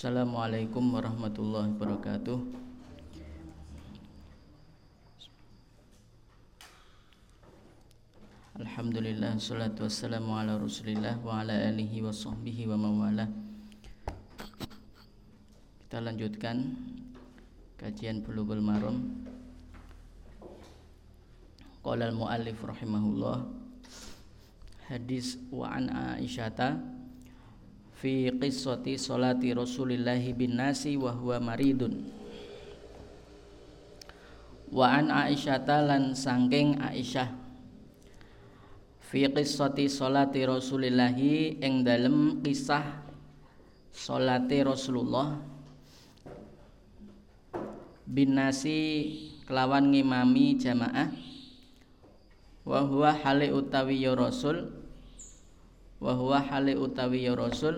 Assalamualaikum warahmatullahi wabarakatuh. Alhamdulillah, salatu wassalamu ala rasulillah wa ala alihi wa sahbihi wa mawala. Kita lanjutkan kajian Bulughul Maram. Qala al-muallif rahimahullah, hadis wa an Aisyata fi qissati salati Rasulillahi bin nasi wa huwa maridun. Wa an Aisyata lan sangking Aisyah, fi qissati salati Rasulillahi ing dalem kisah salati Rasulullah bin nasi kelawan ngimami jamaah, wa huwa hali utawi ya Rasul,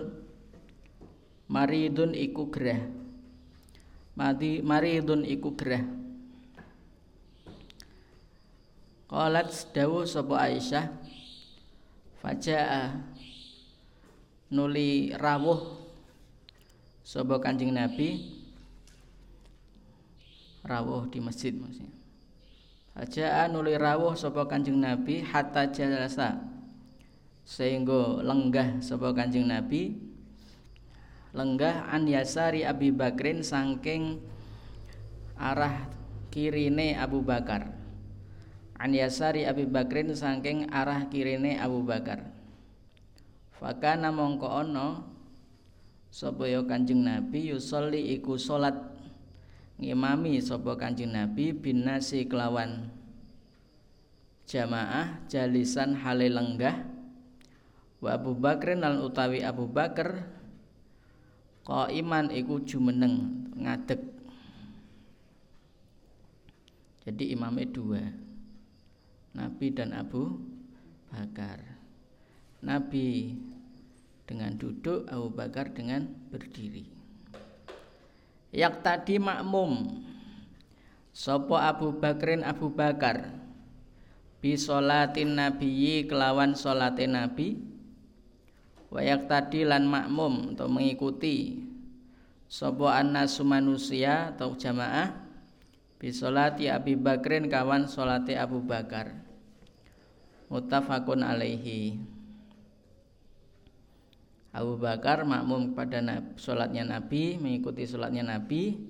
maridun iku gerah. Qalat dawuh sapa Aisyah, fajaa nuli rawuh sapa Kanjeng Nabi. Rawuh di masjid maksudnya. Fajaa nuli rawuh sapa Kanjeng Nabi hatta jalasa, sehingga lenggah sapa Kanjeng Nabi, lenggah an yasari Abi Bakrin saking arah kirine Abu Bakar, fakana mongko ana sapa ya Kanjeng Nabi yusolli iku salat ngimami sapa Kanjeng Nabi bin nasi kelawan jamaah jalisan hale lenggah, wa Abu Bakrin lan utawi Abu Bakar qaiman iku jumeneng ngadeg. Jadi imamnya dua, Nabi dan Abu Bakar. Nabi dengan duduk, Abu Bakar dengan berdiri. Yak tadi makmum sopo Abu Bakrin Abu Bakar bi sholatin nabiyyi kelawan sholatin Nabi, wayak tadi lan makmum atau mengikuti sapa annasu manusia atau jamaah bi sholati Abi Bakrin kawan sholati Abu Bakar. Muttafaqun alaihi. Abu Bakar makmum kepada sholatnya Nabi, mengikuti sholatnya Nabi,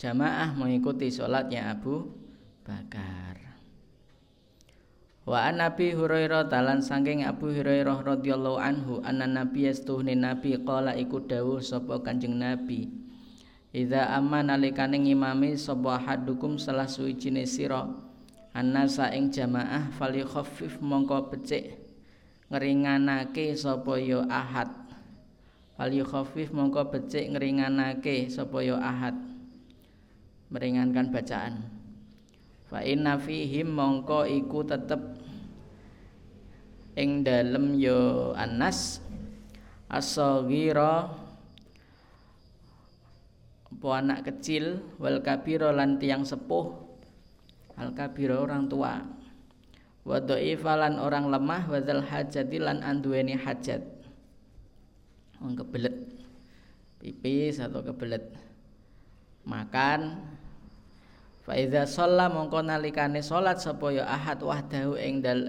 jamaah mengikuti sholatnya Abu Bakar. Wa an Abi Hurairah talan saking Abu Hurairah radhiyallahu anhu, anna Nabi yastuhni Nabi qala iku dawuh sapa Kanjeng Nabi, idza amana likane ngimami sapa hadukum salah suwijine sira annasa ing jamaah fali khaffif mongko becik ngringanake sapa ya ahad, meringankan bacaan. Fa inna fihim mongko iku tetep ing dalem yo anas as-saghira apa anak kecil, wal kabira lan tiyang sepuh, al kabira orang tua, wa dhaifa lan orang lemah, wa dzal hajati lan anduweni hajat, wong kebelet pipis atau kebelet makan. Fa idza shalla mongko nalikane salat sapa ya ahad wahdahu ing dal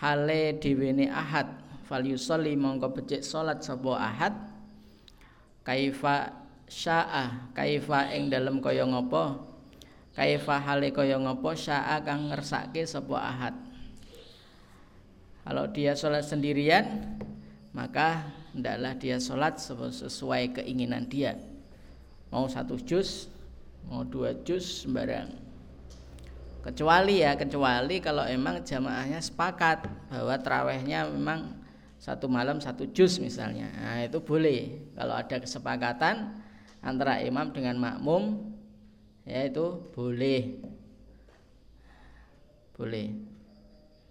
hale dhewene ahad, fal yusolli mongko becik salat sapa ahad kaifa syaa, kaifa ing dalem kaya ngapa, kaifa hale kaya ngapa syaa kang ngersake sapa ahad. Kalau dia salat sendirian maka hendaklah dia salat sesuai keinginan dia, mau satu juz mau dua juz sembarang, kecuali kalau emang jamaahnya sepakat bahwa tarawihnya memang satu malam satu juz misalnya. Nah, itu boleh kalau ada kesepakatan antara imam dengan makmum, ya itu boleh.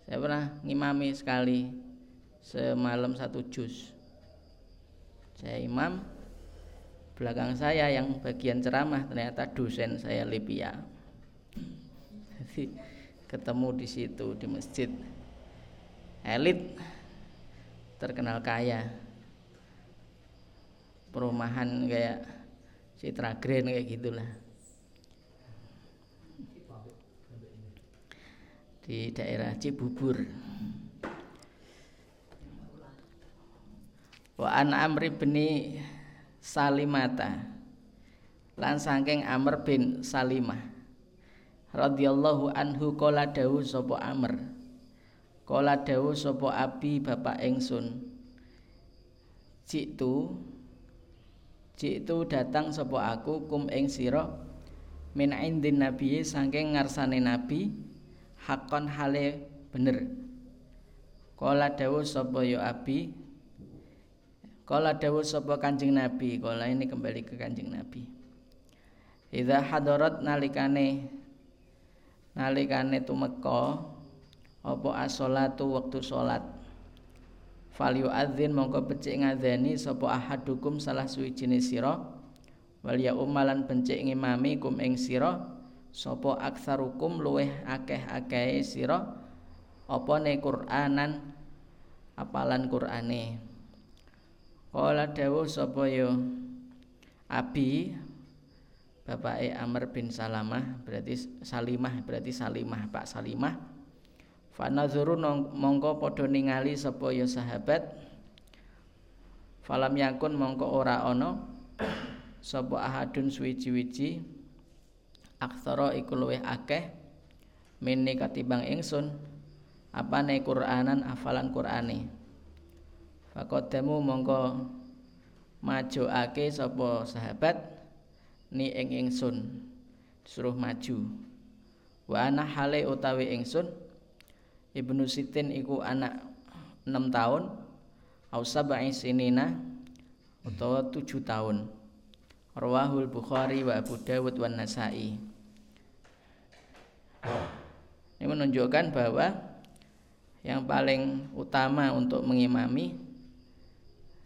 Saya pernah ngimami sekali semalam satu juz, saya imam, belakang saya yang bagian ceramah ternyata dosen saya Lipia. Jadi ketemu di situ di masjid, elit terkenal kaya. perumahan kayak Citra Green kayak gitulah. Di daerah Cibubur. Wa an Amr bin Salimata. Lan saking Amr bin Salimah radhiyallahu anhu qala dawu sapa Amr. Qala dawu sapa abi bapak ingsun. Jitu datang sapa aku kum ing sira min indin nabiy saking ngarsane nabi hakon hale bener. Qala dawu sapa ya abi. Qala dawu sapa Kanjeng Nabi. Qala ini kembali ke Kanjeng Nabi. Idza hadarat nalikane tumeka apa as-sholatu waktu sholat falyu adzin mongko becik ngadzani sapa ahadukum salah suwijine sira wal ya ummalan becik ngimami kum ing sira sapa aksarukum luweh akeh-akehe sira apa ne Qur'anan apalan Qur'ane. Qala dawuh sapa ya abi Bapak Amr bin Salimah Pak Salimah. Fa nazuru mongko padha ningali sapa ya sahabat. Falam yakun mongko ora ana sapa ahadun suwiji-wiji aktsara iku luweh akeh mene katimbang ingsun apane Qur'anan hafalan Qur'ane. Faqadamu mongko majuake sapa sahabat ni ing ingsun disuruh maju. Wa ana hale utawi ingsun Ibnu Sitin iku anak 6 tahun au sab'i sinina utawa 7 tahun. Rawahul Bukhari wa Abu Dawud wa Nasa'i. Ini menunjukkan bahwa yang paling utama untuk mengimami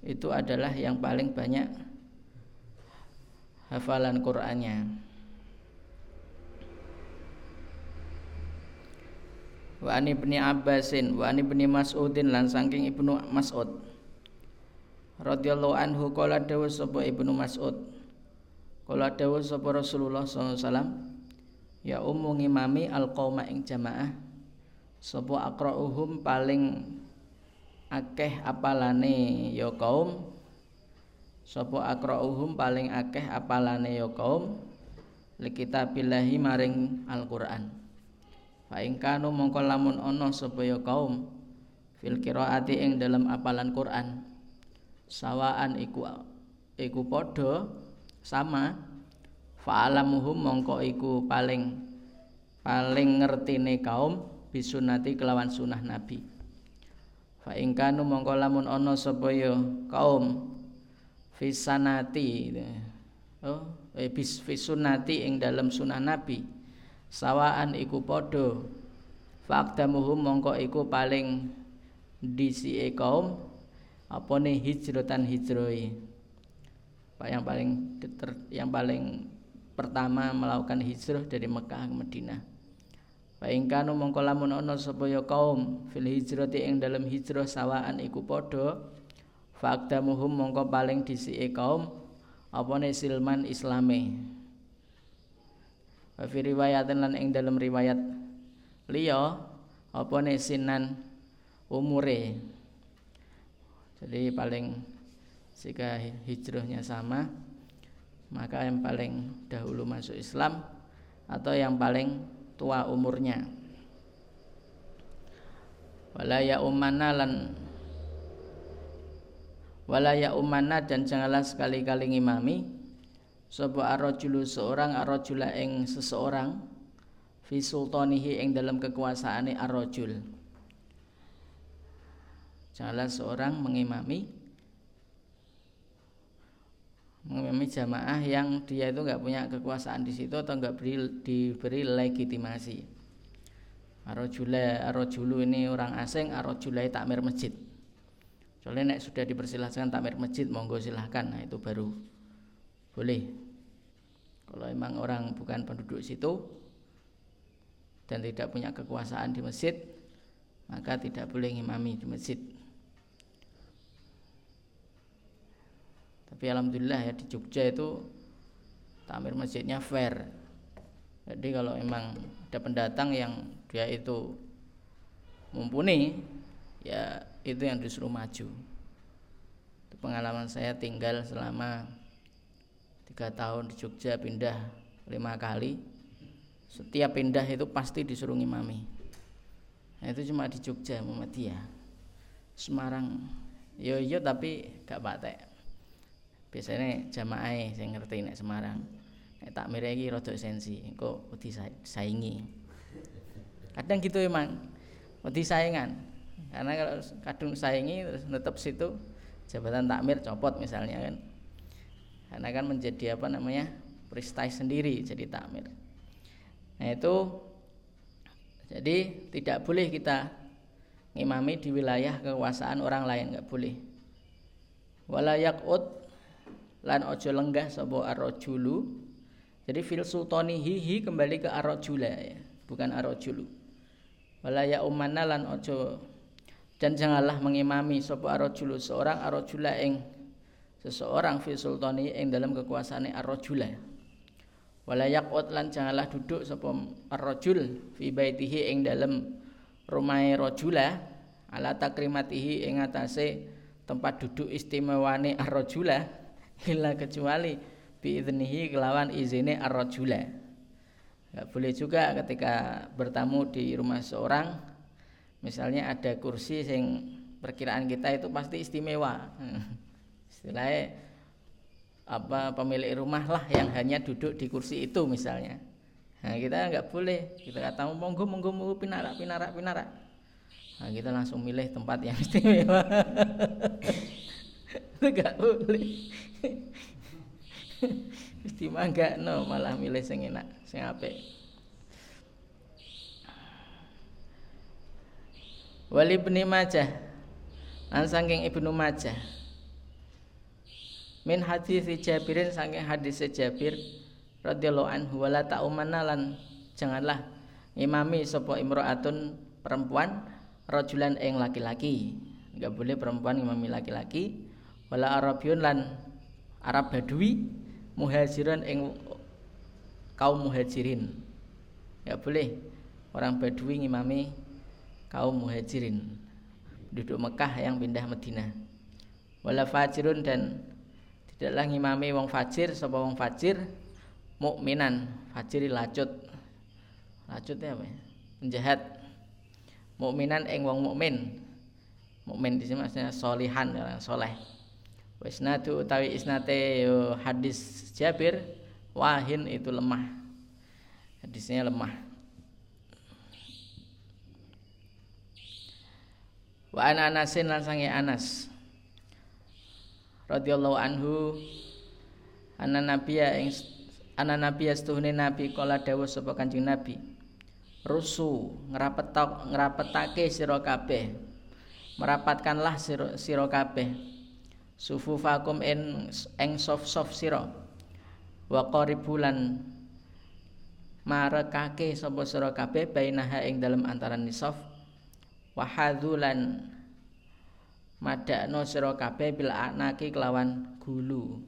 itu adalah yang paling banyak hafalan Qur'annya. Wa an Ibnu Abbasin wa an Ibnu Mas'udin lan saking Ibnu Mas'ud radhiyallahu anhu qala dawu sapa Ibnu Mas'ud qala dawu sapa Rasulullah sallallahu alaihi wasallam ya ngimami alqauma ing jamaah sapa aqra'uhum paling akeh apalane ya kaum sapa akra'uhum paling akeh apalane ya kaum li kitabillahi maring Al-Qur'an. Fa ing kanu mongko lamun ana sapa ya kaum fil qiraati ing dalam apalan Qur'an. Sawaan iku padha sama fa'alamuhum mongko iku paling ngertine kaum bisunati kelawan sunah Nabi. Fa ing kanu mongko lamun ana sapa ya kaum fisanati fisunati ing dalam sunah Nabi sawaan iku padha faqdamuhum mongko iku paling dhisike kaum apane hijratan hijroi yang paling pertama melakukan hijrah dari Mekah ke Madinah. Fa ing kanu mongko lamun ana sapa ya kaum fil hijrati ing dalam hijrah sawaan iku padha faqdamuhum mongko paling dhisike kaum apane silman islame. Wa fi riwayatan lan ing dalam riwayat liya apane sinan umure. Jadi paling jika hijrahnya sama maka yang paling dahulu masuk Islam atau yang paling tua umurnya. Wala ya umana lan walaya umana dan janganlah sekali-kali ngimami sapa arrajulu seorang arrajula ing seseorang fi sultanihi ing dalam kekuasaane arrajul. Janganlah seorang mengimami jamaah yang dia itu enggak punya kekuasaan di situ atau enggak diberi legitimasi. Arrajulu ini orang asing, arrajula takmir masjid. Soalnya nek sudah dipersilahkan takmir masjid monggo silahkan, nah itu baru boleh. Kalau memang orang bukan penduduk situ dan tidak punya kekuasaan di masjid maka tidak boleh ngimami di masjid. Tapi Tapi alhamdulillah ya di Jogja itu takmir masjidnya fair. Jadi kalau memang ada pendatang yang dia itu mumpuni, ya itu yang disuruh maju. Itu pengalaman saya tinggal selama 3 tahun di Jogja, pindah 5 kali. Setiap pindah itu pasti disuruh ngimami. Nah, itu cuma di Jogja, Muhammadiyah. Semarang yo tapi gak patek. Biasanya jamaah saya ngerti nek Semarang. Nek takmire iki rada sensi, engko wedi saingi. Kadang gitu emang wedi saingan. Karena kalau kadung saingi terus netep situ jabatan takmir copot misalnya kan. Karena kan menjadi prestasi sendiri jadi takmir. Nah itu jadi tidak boleh kita ngimami di wilayah kekuasaan orang lain, enggak boleh. Wala yaqut lan ojo lenggah sapa arrajulu. Jadi fil sultanihi kembali ke arrajula ya, bukan arrajulu. Wala ya umanna lan ojo, dan janganlah mengimami sapa arrajulu seorang arrajula ing seseorang fil sultani ing dalam kekuasaane arrajula. Wala yaqut lan janganlah duduk sapa arrajul fi baitihi ing dalam rumahe rajula ala takrimatihi ing atase tempat duduk istimewane arrajula. Illa kecuali biiznihi kelawan izine ar-rajula. Enggak boleh juga ketika bertamu di rumah seorang, misalnya ada kursi sing perkiraan kita itu pasti istimewa. Istilahnya pemilik rumah lah yang hanya duduk di kursi itu misalnya. Nah, kita enggak boleh. Kita kata monggo pinarak. Nah, kita langsung milih tempat yang istimewa. Enggak boleh. Mesti manggakno malah milih sing enak, sing apik. Wal Ibnu Majah, lan saking Ibnu Majah. Min hadis Jabirin, saking hadis Jabir radhiyallahu anhu, wala ta'umanna lan janganlah imami sapa imra'atun perempuan rajulan ing laki-laki. Enggak boleh perempuan imami laki-laki. Wala Arabiun lan Arab Badui, muhajiran ing kaum muhajirin. Ya boleh orang Badui ngimami kaum muhajirin, penduduk Mekah yang pindah Madinah. Wala fajirun, dan tidaklah ngimami wong fajir sapa wong fajir mukminan. Fajiri lacut ya, penjahat. Mukminan ing wong mukmin. Mukmin di sini maksudnya solihan, orang soleh. Wasnadu utawi isnate hadis Jabir wahin, itu lemah. Hadisnya lemah. Wa ana Anasin lan sange Anas radhiyallahu anhu ana nabiyya stuhune nabi kala dawuh sapa Kanjeng Nabi. Rusu ngrapetake sira kabeh. Merapatkanlah sira kabeh. Sufufakum eng sof sira wa qaribulan marekake sapa sira kabeh bainaha ing dalem antaran nisaf wa hadzulan madakno sira kabeh bil anaki kelawan gulu.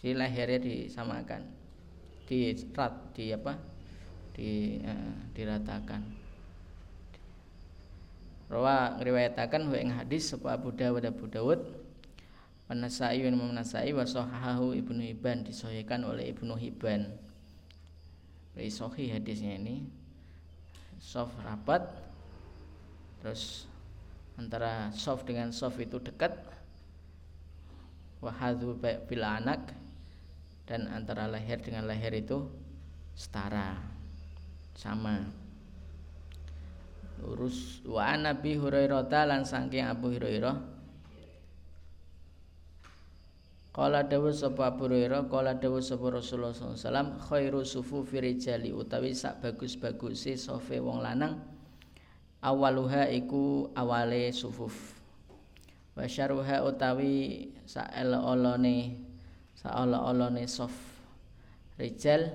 Si lehernya disamakan, diratakan. Rawa ngriwayataken ing hadis sapa Abu Dawud An-Nasa'i wa Imam Nasa'i wa sahahahu Ibnu Hibban, disahihkan oleh Ibnu Hibban. Dari sahih hadisnya ini sof rapat, terus antara sof dengan sof itu dekat, wa hadzu bil anak, dan antara leher dengan leher itu setara, sama. Lurus. Wa an Abi Hurairah lan saking Abu Hurairah kala dawuh sapa Abu Hurairah, kala dawuh sapa Rasulullah sallallahu alaihi wasallam, khairu sufufi rijali, utawi sak bagus-baguse sofe wong lanang, awaluha iku awale sufuf, wa syaruha utawi sak ala-alane sof rijal,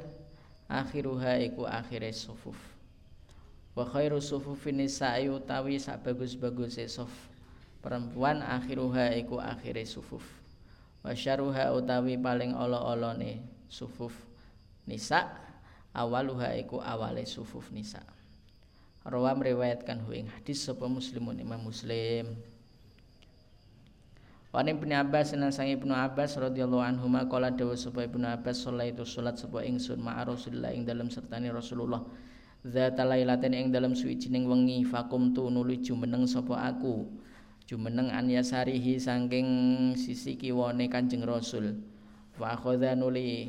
akhiruha iku akhire sufuf, wa khairu sufufi nisa'i utawi sak bagus-baguse sof perempuan, akhiruha iku akhire sufuf. Wasyaruha utawi paling ala-alane sufuf nisa, awaluha iku awale sufuf nisa. Rawa meriwayatkan hu ing hadis sapa Muslimun Imam Muslim. Wa Ibnu Abbas lan sang Ibnu Abbas radhiyallahu anhuma qala dawu sapa Ibnu Abbas sholaitu salat sapa ingsun ma'a Rasulillah ing dalem sertane Rasulullah. Zata lailatin ing dalem suwijining wengi fakumtu nuli jumeneng sapa aku. Jumeneng an yasarihi saking sisi kiwane Kanjeng Rasul. Wa akhadha nuli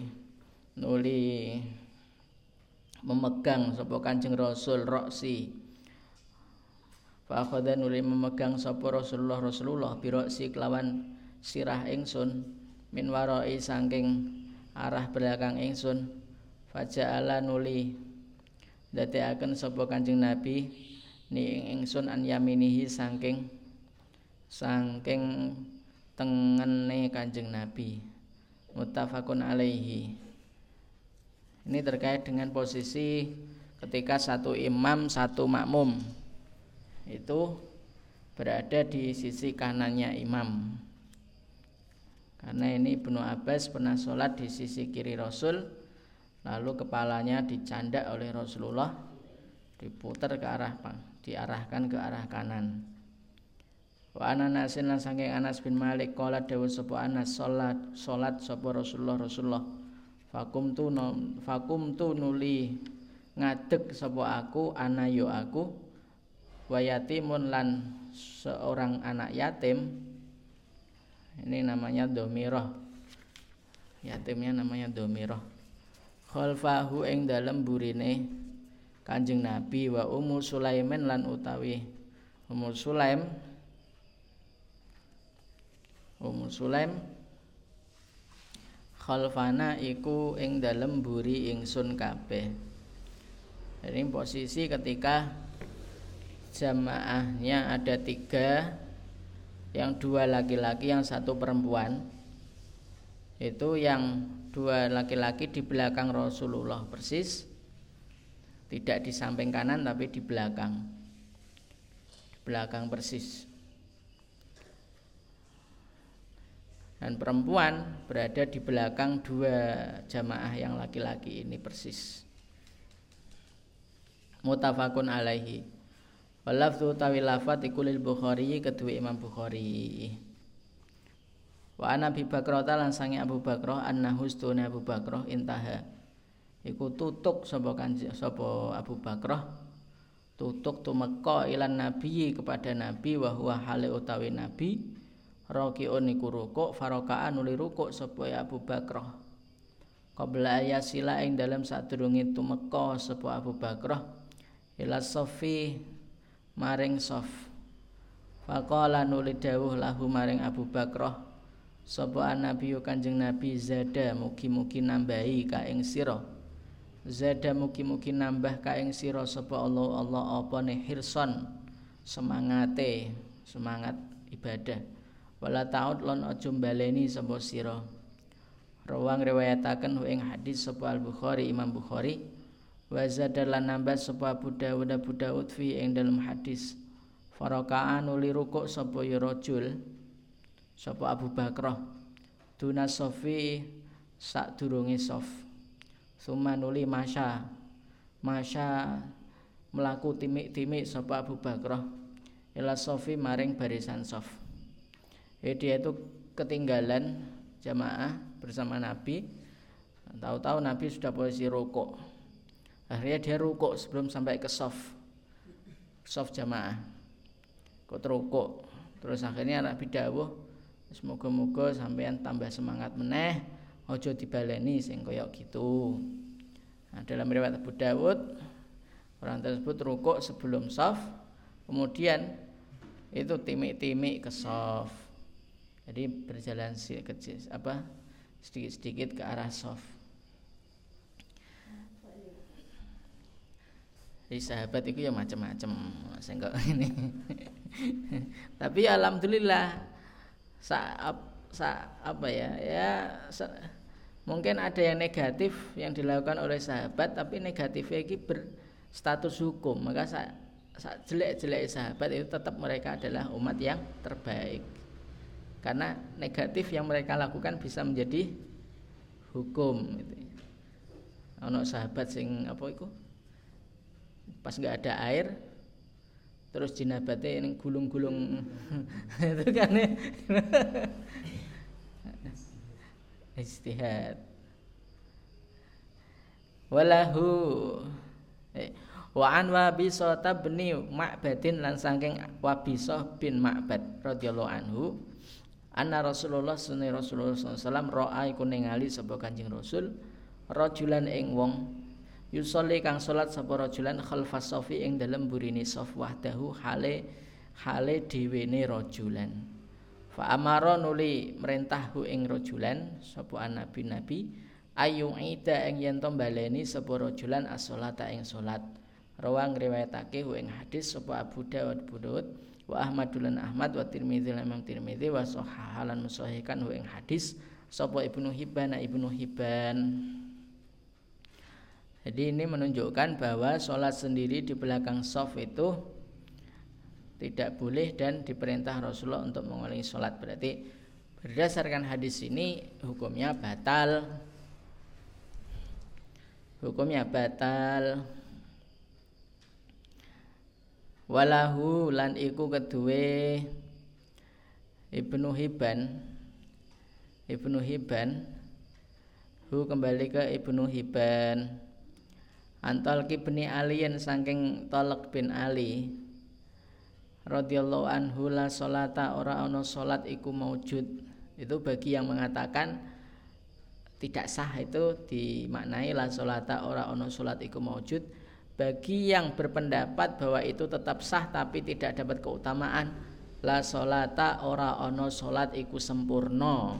memegang sapa Kanjeng Rasul roksi. Fa akhadhan nuli memegang sapa Rasulullah biroksi kelawan sirah ingsun min warai saking arah belakang ingsun. Faja'ala nuli dateaken sapa Kanjeng Nabi ning ingsun an yaminihi saking tengene Kanjeng Nabi. Muttafaqun alaihi. Ini terkait dengan posisi ketika satu imam, satu makmum itu berada di sisi kanannya imam. Karena ini Ibnu Abbas pernah sholat di sisi kiri Rasul, lalu kepalanya dicandak oleh Rasulullah, diputar ke arah diarahkan ke arah kanan. Wa ananasin lan saking Anas bin Malik qala dawu sapa Anas sholat sapa Rasulullah. Fakum tu nuli ngadeg sapa aku ana yo aku wayatimun lan seorang anak yatim. Ini namanya dhamirah. Yatimnya namanya dhamirah. Khalfahu ing dalem burine Kanjeng Nabi wa Ummu Sulaiman lan utawi Ummu Sulaim khalfana iku ing dalem buri ingsun kabeh. Ini posisi ketika jamaahnya ada 3, yang 2 laki-laki, yang 1 perempuan. Itu yang 2 laki-laki di belakang Rasulullah persis, tidak di samping kanan tapi di belakang. Di belakang persis. Dan perempuan berada di belakang 2 jamaah yang laki-laki ini persis. Muttafaqun alaihi. Walafdhu tawilafat ikulil Bukhari kedua Imam Bukhari. Wa an Abi Bakrah lansangi Abu Bakrah annahu stuna Abu Bakrah intaha. Iku tutuk sapa Abu Bakrah. Tutuk tumeka ilan nabi kepada nabi wa huwa hale utawi nabi. Roki'un iku rukuk, faroka'an uli rukuk sebuah Abu Bakrah qabla ayasila ing dalam sadurungi tumeka sebuah Abu Bakrah ila sofi maring sof faqala nuli dawuh lahu maring Abu Bakrah sebuah nabiyu Kanjeng Nabi zada mugi-mugi nambahi kaing siro zada mugi-mugi nambah kaing siro sebuah Allah apa nih hirson semangate semangat ibadah wala ta'ud lon aja baleni sapa sira. Rawang riwayataken hu ing hadis sapa Al-Bukhari Imam Bukhari wa zadar lan nambah sapa Abu Dawud fi ing dalam hadis faraka'an uli rukuk sapa ya rajul sapa Abu Bakrah duna sofi sadurunge sof sumanuli masya mlaku timik-timik sapa Abu Bakrah ila sofi maring barisan sof. Dia itu ketinggalan jamaah bersama Nabi. Tahu-tahu Nabi sudah posisi rukuk. Akhirnya dia rukuk sebelum sampai ke sof jamaah. Kok rukuk. Terus akhirnya Nabi dawuh, "Semoga-moga sampean tambah semangat meneh, aja dibaleni sing kaya gitu." Nah, dalam riwayat Abu Dawud, orang tersebut rukuk sebelum sof, kemudian itu timik-timik ke sof. Jadi berjalan sedikit-sedikit ke arah sof. Jadi sahabat itu ya macam-macam senggok ini. Tapi alhamdulillah mungkin ada yang negatif yang dilakukan oleh sahabat, tapi negatifnya itu berstatus hukum. Maka jelek-jelek sahabat itu tetap mereka adalah umat yang terbaik. karena negatif yang mereka lakukan bisa menjadi hukum. Ono sahabat sing apa iku pas nggak ada air terus jinabatnya ini gulung-gulung itu kan ya istihad walahu wa an Wabisah bin Ma'bad lan saking Wabisah bin Ma'bad radhiyallahu anhu anna Rasulullah sunnah Rasulullah sallallahu alaihi wasallam ra'a iku ningali sapa Kanjeng Rasul rajulan ing wong yusolli kang salat sapa rajulan khalfas shafi ing dalem burine shaf wahdahu hale dhewene rajulan fa amara nuli merintahu ing rajulan sapa nabi ayu ida ing yen to baleni sapa rajulan as-salata ing salat. Rawang riwayatake ing hadis sapa Abu Dawud wa Ahmadulan Ahmad wa Tirmidzi lan Imam Tirmidzi wa sahahalan musahihkan ing hadis sapa Ibnu Hibban. Jadi ini menunjukkan bahwa sholat sendiri di belakang shaf itu tidak boleh dan diperintah Rasulullah untuk mengulangi sholat. Berarti berdasarkan hadis ini hukumnya batal. Walahu lan iku kedue Ibnu Hibban hu kembali ke Ibnu Hibban Antal kibni aliyen saking Talq bin Ali radhiyallahu anhu la salata ora ana salat iku maujud. Itu bagi yang mengatakan tidak sah itu dimaknai la salata ora ono salat iku maujud. Bagi yang berpendapat bahwa itu tetap sah tapi tidak dapat keutamaan, la salata ora ono salat iku sempurna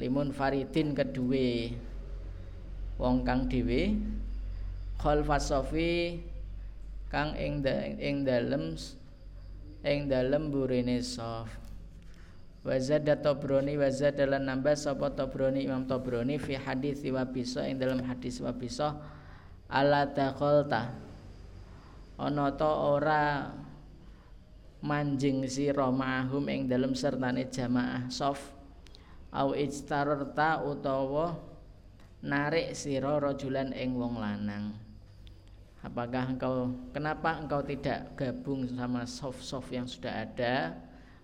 limun faridin kedue wong kang dhewe khalfas shafi kang ing dalem burine shaf. Wazada Tabrani wazada lan nambah sapa Tabrani Imam Tabrani fi hadits Wabisah ing dalam hadis Wabisah ala taqalta ana ta ora manjing sira mahum ing dalam sertane jamaah shaf au ijtararta utawa narik sira rajulan ing wong lanang. Kenapa engkau tidak gabung sama shaf yang sudah ada?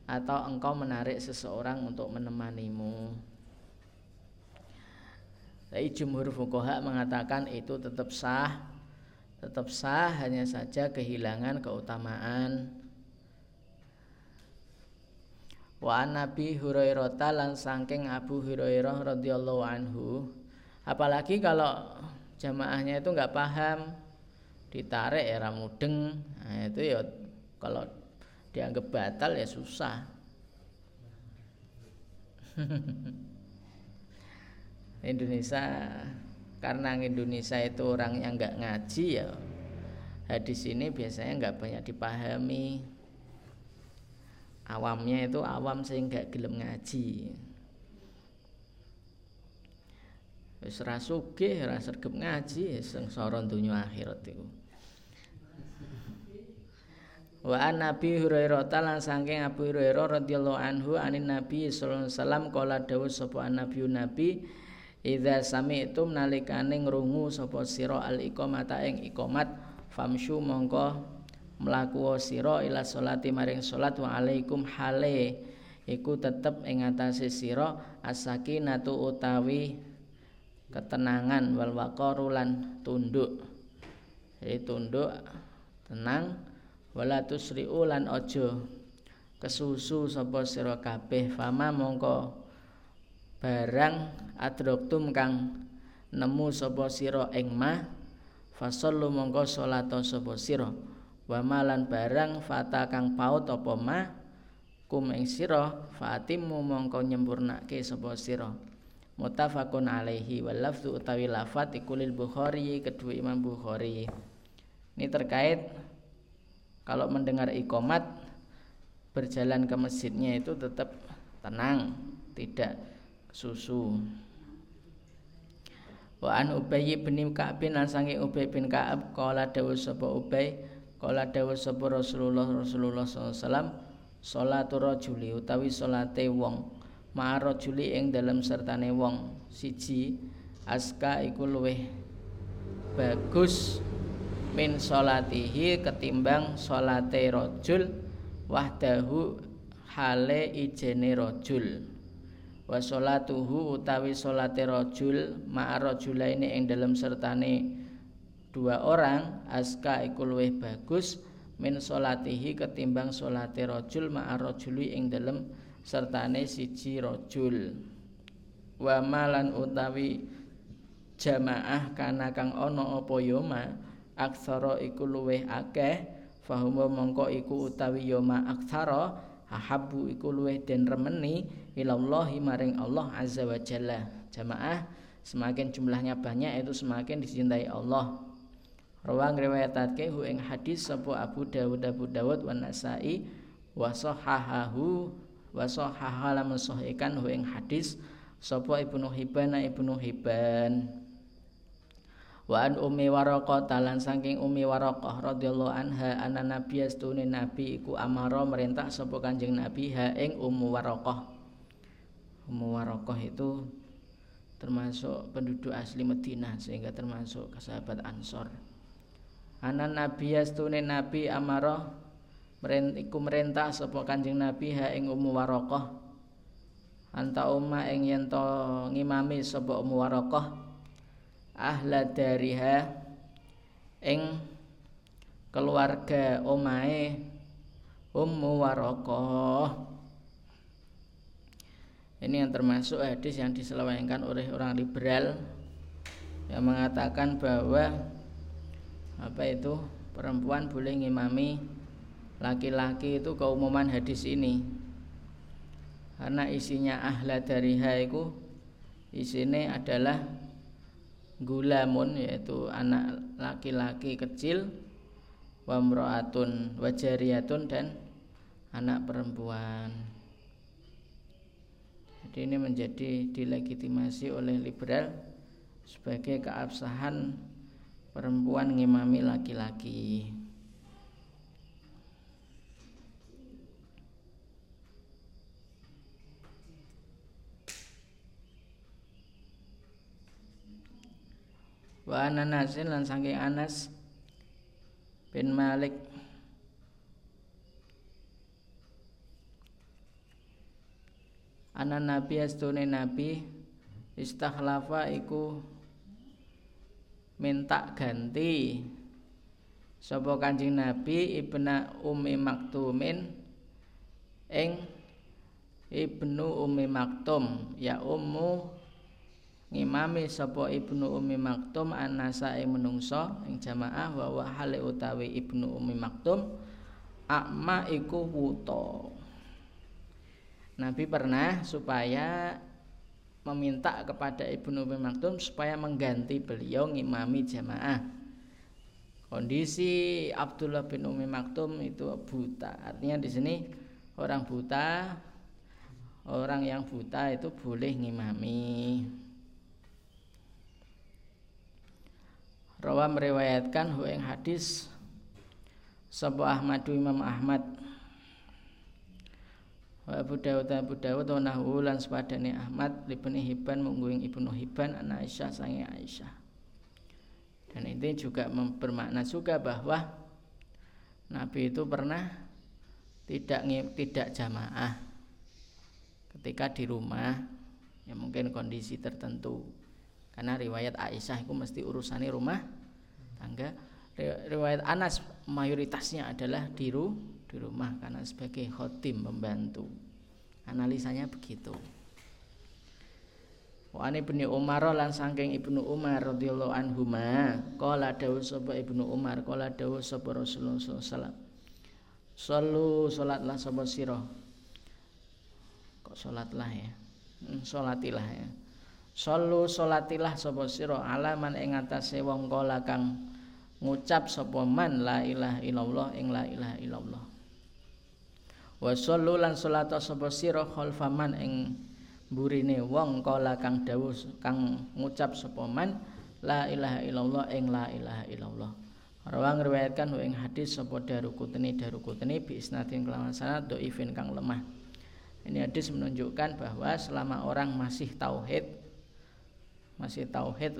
Atau engkau menarik seseorang untuk menemanimu. Tapi jumhur fuqaha mengatakan itu tetap sah, hanya saja kehilangan keutamaan. Wa Nabi Hurairah lan saking Abu Hurairah radhiyallahu anhu. Apalagi kalau jamaahnya itu nggak paham, ditarik era mudeng, nah itu ya kalau dianggap batal ya susah. Karena Indonesia itu orang yang enggak ngaji ya. Hadis ini biasanya enggak banyak dipahami. Awamnya itu awam sehingga gelem ngaji. Wis ra sugih, ra sregep ngaji, sengsara donya akhirat iku. Wa an Nabi Hurairah lan saking Abu Hurairah radhiyallahu anhu anin Nabi sallallahu alaihi wasallam qala dawu sapa nabi idza sami'tum nalikane ngrungu sapa sira al iqamata ing iqamat famsyu mongko mlaku sira ila salati maring salat wa alaikum hale iku tetep ing atase sira as-sakinatu utawi ketenangan wal waqaru lan tunduk. Jadi tunduk tenang wala tusri'u lan aja kesusu sapa sira kabeh fama mongko barang adraktum kang nemu sapa sira ing ma fasallu mongko salata sapa sira wa malan barang fata kang paut apa ma kum ing sira fatimu mongko nyempurnake sapa sira muttafaqun alaihi wal lafzu utawi lafat iku lil Bukhari kedua Imam Bukhari. Ini terkait kalau mendengar iqamat berjalan ke masjidnya itu tetap tenang, tidak susu. Wa an Ubay bin Ka'ab bin sange Ubay bin Ka'ab qala dawu sapa Ubay qala dawu sapa Rasulullah sallallahu alaihi wasallam Sholatu rajuli utawi sholate wong ma'a rajuli ing dalem sertane wong. Siji, aska iku luweh bagus min sholatihi ketimbang sholate rajul wahdahu hale ijene rajul. Wa sholatuhu utawi sholate rajul ma'a rajulaini ing dalem sertane dua orang aska iku luweh bagus min sholatihi ketimbang sholate rajul ma'a rajuli ing dalem sertane siji rajul. Wa malan utawi jamaah kana kang ana apa yoma aksara iku luweh akeh fahum mongko iku utawi yoma aksara hahabbu iku luweh den remeni ilallahi maring Allah azza wa jalla. Jamaah semakin jumlahnya banyak itu semakin dicintai Allah. Rawang riwayatake hu ing hadis sapa Abu Dawud wan Nasa'i wa sahahahu wa sahahala mensahihkan hu ing hadis sapa Ibnu Hibban wa an Ummi Waraqah talan saking Ummi Waraqah radhiyallahu anha ana nabiyya astune nabi iku amara merintah sapa Kanjeng Nabi ha ing Ummu Waraqah. Ummu Waraqah itu termasuk penduduk asli Madinah sehingga termasuk sahabat Ansor. Anan nabi astune nabi amara iku merintah sapa Kanjeng Nabi ha ing Ummu Waraqah anta umma ing yen to ngimami sapa Ummu Waraqah ahla dariha ing keluarga omahe Ummu Waraqah. Ini yang termasuk hadis yang diselewengkan oleh orang liberal yang mengatakan bahwa perempuan boleh ngimami laki-laki itu keumuman hadis ini karena isinya ahla dariha iku isine adalah gulamun yaitu anak laki-laki kecil wamroatun wajariyatun dan anak perempuan. Jadi ini menjadi dilegitimasi oleh liberal sebagai keabsahan perempuan ngimami laki-laki. Wa ananasin lan saking Anas bin Malik anan nabi astune nabi istakhlafa iku minta ganti sapa Kanjeng Nabi ibna Ummi Maktumin ing ibnu Ummi Maktum ya ummu ngimami sapa ibnu Ummi Maktum anasa ing menungsa ing jamaah wa hale utawi ibnu Ummi Maktum akma iku wuto. Nabi pernah supaya meminta kepada Ibnu Ummi Maktum supaya mengganti beliau ngimami jamaah. Kondisi Abdullah bin Ummi Maktum itu buta. Artinya di sini orang yang buta itu boleh ngimami. Rawi meriwayatkan hueng hadis sebuah Ahmadu Imam Ahmad wa Abu Dawud wa nahwu lan sepadane Ahmad libni Hibban mungguing Ibnu Hibban ana Aisyah sange Aisyah. Dan ini juga bermakna juga bahwa Nabi itu pernah tidak jamaah ketika di rumah ya mungkin kondisi tertentu. Karena riwayat Aisyah itu mesti urusane rumah tangga. Riwayat Anas mayoritasnya adalah di rumah karena sebagai khotim membantu. Analisanya begitu. Wa an Ibnu Umar lan saking Ibnu Umar radhiyallahu anhuma qala dawuh sapa Ibnu Umar qala dawuh sapa Rasulullah sallallahu alaihi wasallam salatlah sapa sira kok salatlah ya salatilah ya salatilah sapa sira alaman ing atase wong kala kang ngucap sapa man la ilaha illallah ing la ilaha illallah wa sallu lan salata sapa sira khalfaman ing burine wong kala kang dawuh kang ngucap sapa man la ilaha illallah ing la ilaha illallah Rawa ngriwayatkan ing hadis sapa Darukutni bi isnadin kelawan sanad dhaifin kang lemah. Ini hadis menunjukkan bahwa selama orang masih tauhid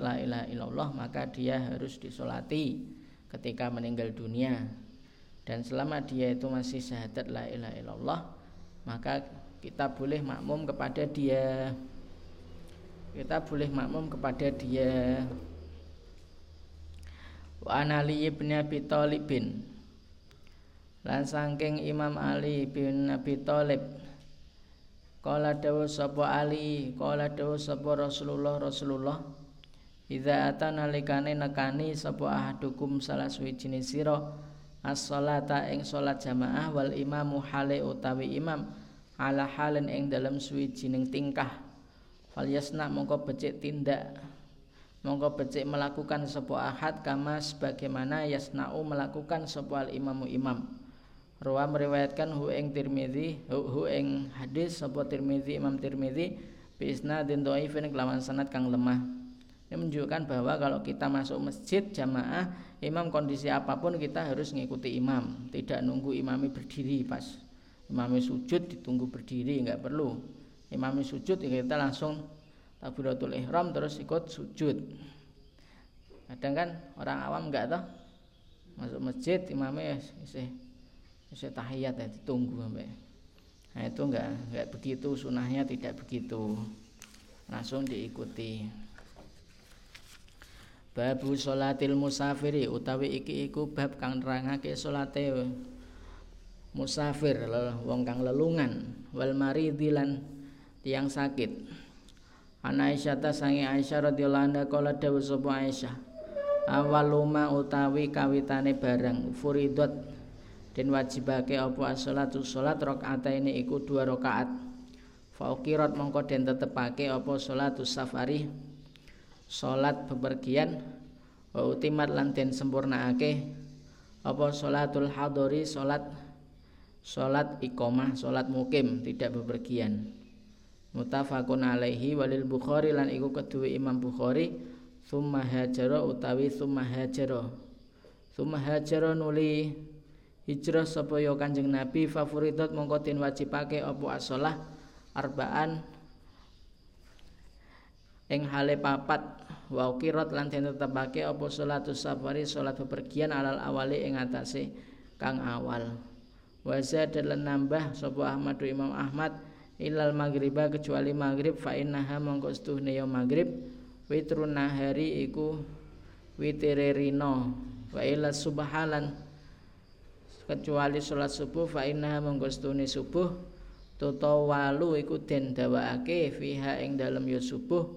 la ilaha illallah, maka dia harus disolati ketika meninggal dunia. Dan selama dia itu masih syahadat la ilaha illallah, maka kita boleh makmum kepada dia. Wa an Ali bin Abi Thalib lan saking Imam Ali bin Abi Thalib qala dawu sapa Rasulullah idza atana likane nekani sapa ahadukum salah suwijine sira as-salata ing salat jamaah wal imamu hale utawi imam ala halen ing dalem suwijining tingkah fal yasna mongko becik melakukan sebuah ahad kama sebagaimana yasna'u melakukan sebuah al-imamu imam. Ruwa meriwayatkan ing hadis sebuah Tirmidzi, Imam Tirmidzi bi isnadin dhaifin kelawan sanad kang lemah. Ini menunjukkan bahwa kalau kita masuk masjid jamaah imam kondisi apapun kita harus ngikuti imam, tidak nunggu imami berdiri. Pas imami sujud ditunggu berdiri, enggak perlu. Imami sujud kita langsung takbiratul ihram terus ikut sujud. Kadang kan orang awam enggak toh, masuk masjid imamnya isih tahiyat ya, ditunggu sampai. Nah itu enggak begitu, sunahnya tidak begitu, langsung diikuti. Babu sholatil musafiri utawi iki iku bab kang nerangake sholate musafir wong kang lelungan wal maridi lan tiyang sakit. Ana Aisyah sange Aisyah radhiyallahu anha kala dawuh sapa Aisyah awaluma utawi kawitane barang furidot den wajibake apa as-shalatu salat rakaataine iku 2 rakaat fauqirat mongko den tetepake apa sholatus safari salat bepergian wa utimat lan den sempurnaake apa sholatul hadori salat iqamah salat mukim tidak bepergian. Muttafaqun alaihi walil Bukhari lan iku kedue Imam Bukhari summa hajara nuli hijrah sapa ya Kanjeng Nabi favoritot mongko den wajibake apa as-shalah arba'an ing hale papat wa qirat lan den tetepake apa sholatus safari sholat bepergian alal awali ing atase kang awal wa zada lan nambah sapa Imam Ahmad ilal maghriba kecuali maghrib fa innaha mongko stuhne ya maghrib witrun nahari iku witire rino wa ila subhalan kecuali salat subuh fa innaha mongko stuhne subuh tutawalu iku den dawaake fiha ing dalem ya subuh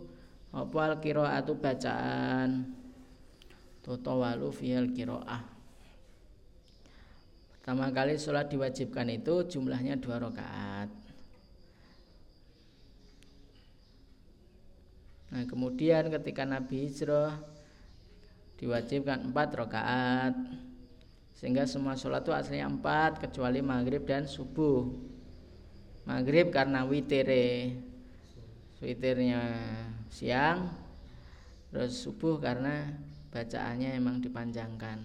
apa al qiraatu bacaan tutawalu fiha al qiraah. Pertama kali salat diwajibkan itu jumlahnya 2 rakaat. Nah, kemudian ketika Nabi hijrah diwajibkan 4 rakaat sehingga semua sholat itu aslinya 4 kecuali maghrib dan subuh. Maghrib karena witirnya siang, terus subuh karena bacaannya emang dipanjangkan.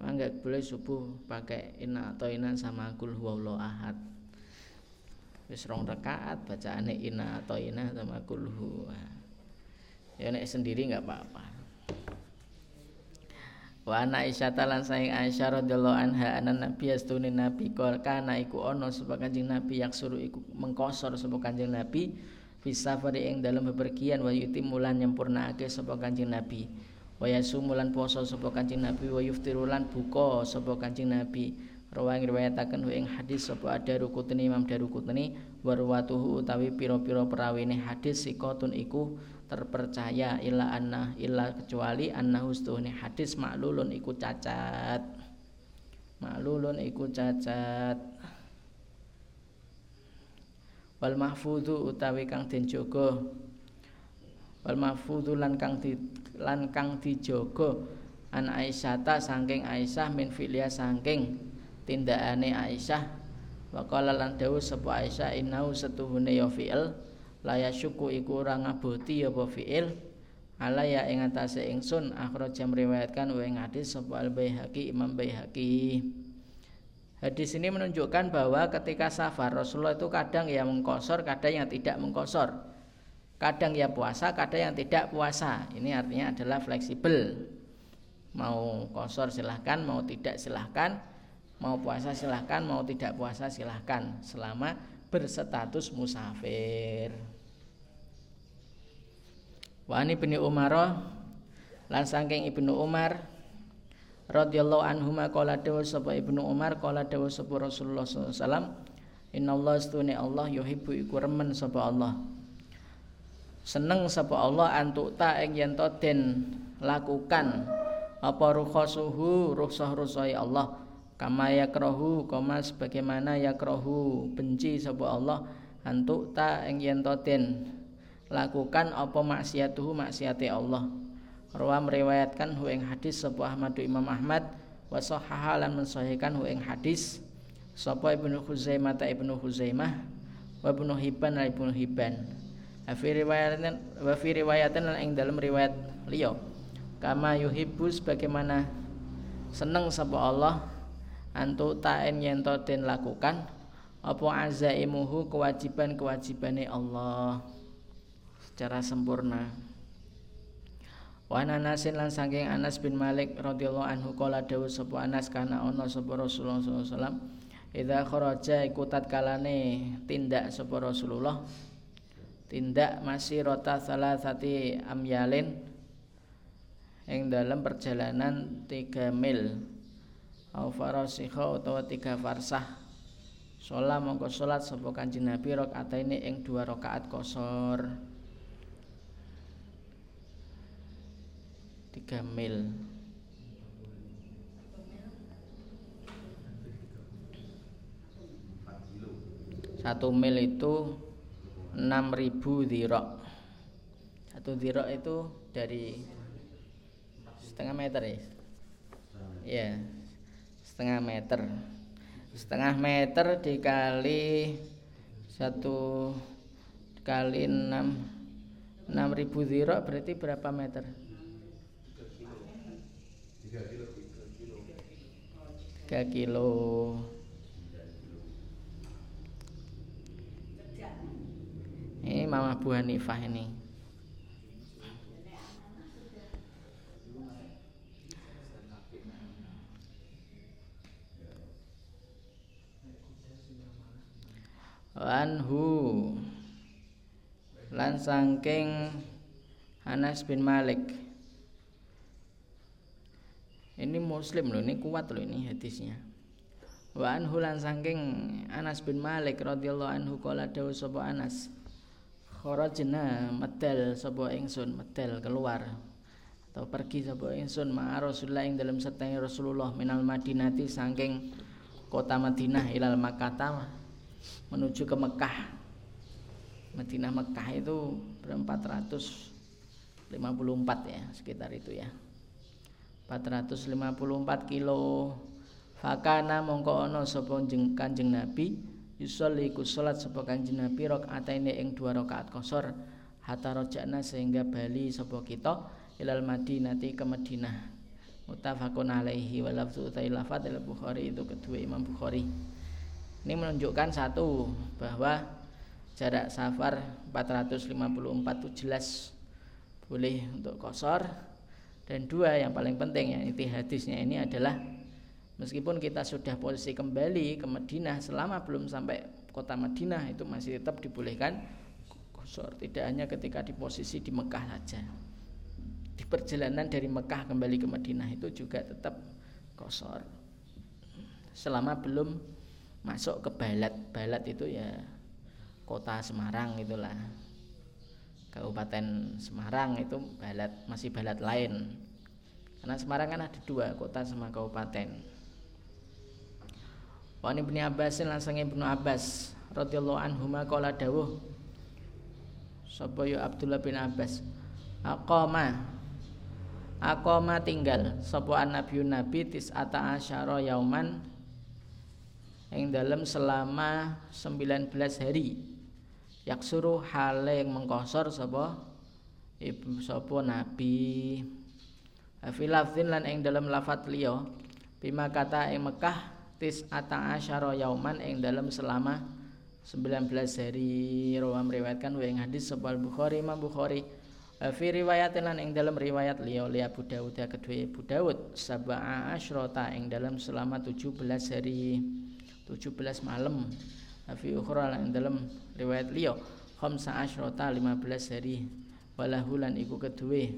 Emang nggak boleh subuh pakai inna atau inan sama kul huwallahu ahad. Wis 2 rakaat bacaane inna atau inna sama kulhu. Ya nek sendiri enggak apa-apa. Wa ana Aisyah lan saing Aisyah radhiyallahu anha ana Nabi astune Nabi kal kana iku ana sapa Kanjeng Nabi yaksuru iku mengkosor sapa Kanjeng Nabi fi safari ing dalem bepergian wa yutimulan nyempurnaake sapa Kanjeng Nabi wa yasumulan poso sapa Kanjeng Nabi wa yuftirulan buka sapa Kanjeng Nabi. Rawang riwayataken ing hadis sapa Darukutni Imam Darukutni warwatuhu utawi pira-pira perawine hadis sikotun iku terpercaya illa kecuali annahu stune hadis maklulun iku cacat wal mahfudhu lan kang dijogo an Aisyata saking Aisyah min filia saking tindakane Aisyah waqala lan dawuh sapa Aisyah innahu satuhune ya fi'il la yasyuku iku ora ngaboti ya apa fi'il Alaya ing atase ingsun akhraja meriwayatkan wa ing hadis sapa Al-Baihaqi, Imam Baihaqi. Hadis ini menunjukkan bahwa ketika safar Rasulullah itu kadang ya mengqashar, kadang yang tidak mengqashar. Kadang ya puasa, kadang yang tidak puasa. Ini artinya adalah fleksibel. Mau qashar silahkan, mau tidak silahkan, mau puasa silahkan, mau tidak puasa silahkan, selama berstatus musafir. Wa ani bin Umar lan saking Ibnu Umar radhiyallahu anhuma qala dawu sapa Ibnu Umar qala dawu sapa Rasulullah sallallahu alaihi wasallam innallaha astuni Allah yuhibbu iku remen sapa Allah seneng sapa Allah antuk ta ing yen to den lakukan apa rukhasuhu rukhsah-rukhsai Allah kama yakrahu kama sebagaimana yakrahu benci sapa Allah antuk ta ing yen to den lakukan apa maksiatuhu maksiate Allah. Rawa meriwayatkan hu ing hadis sapa Ahmad Imam Ahmad wa sahaha lan mensahihkan hu ing hadis sapa Ibnu Khuzaimah ta Ibnu Khuzaimah wa Ibnu Hibban la Ibnu Hibban. Wa fi riwayatan lan ing dalam riwayat liya kama yuhibbus bagaimana seneng sapa Allah antu ta'en yen to den lakukan apa azaimuhu kewajiban-kewajibane Allah secara sempurna. Wa Anasin lan saking Anas bin Malik radhiyallahu anhu qala dawu sapa Anas kana ana sapa Rasulullah sallallahu alaihi wasallam idza kharaja iku tatkalane tindak sapa Rasulullah tindak masirata salasati amyalin ing dalam perjalanan 3 mil au farasikha utawa 3 farsah sholat mongko sholat sapa Kanjeng Nabi rakaataine ing 2 rakaat qashar 3 mil. Satu mil itu 6.000 zirok. Satu zirok itu dari setengah meter ya. Ya, setengah meter. Setengah meter dikali 1 kali 6.000 zirok berarti berapa meter? 3 kilo. Ini Mama Bu Hanifah ini. Anhu lan saking Anas bin Malik. Ini Muslim loh, ini kuat loh ini hadisnya. Wa anhu lan saking Anas bin Malik radhiyallahu anhu qala dawu sapa Anas kharajna medal sapa ingsun medal keluar atau pergi sapa ingsun ma Rasulullah ing dalam sertane Rasulullah minal Madinati saking kota Madinah ilal Makkah menuju ke Mekah. Madinah Mekah itu 454 ya, sekitar itu ya. 454 kilo. Fakana mongko ana sapa Kanjeng Nabi yusolli ku salat sapa Kanjeng Nabi rakaataine ing 2 rakaat qashar hatta raja'na sehingga bali sapa kita ilal Madinati ke Madinah. Muttafaqun alaihi wa lafzu ta'ilafat al-Bukhari itu kedua Imam Bukhari. Ini menunjukkan satu bahwa jarak safar 454 itu jelas boleh untuk qashar. Dan 2 yang paling penting ya inti hadisnya ini adalah meskipun kita sudah posisi kembali ke Madinah selama belum sampai kota Madinah itu masih tetap dibolehkan qashar, tidak hanya ketika di posisi di Mekah saja. Di perjalanan dari Mekah kembali ke Madinah itu juga tetap qashar. Selama belum masuk ke Balat. Balat itu ya kota Semarang itulah. Kabupaten Semarang itu balat, masih balat lain. Karena Semarang kan ada 2 kota sama kabupaten. Wa an Ibnu Abbas langsung Ibnu Abbas radhiyallahu anhuma qala dawuh sapa ya Abdullah bin Abbas aqama tinggal sapa annabiyun nabi tis'ata asyara yauman ing dalem selama 19 hari. Yaksuru hale yang mengqashar sapa sapa nabi fil lafzin lan ing dalem lafat liya bima kata ing Mekah tis'ata asyara yauman ing dalem selama 19 hari rawam riwayatkan wa ing hadis sapa Bukhari Imam Bukhari fi riwayat lan ing dalem riwayat liya li Abu Dawud kedue Abu Dawud sab'a asyrata ing dalem selama 17 hari 17 malam fi ukhra lan ing dalem riwayat liya khamsa asyrata 15 hari walahu lan iku kedue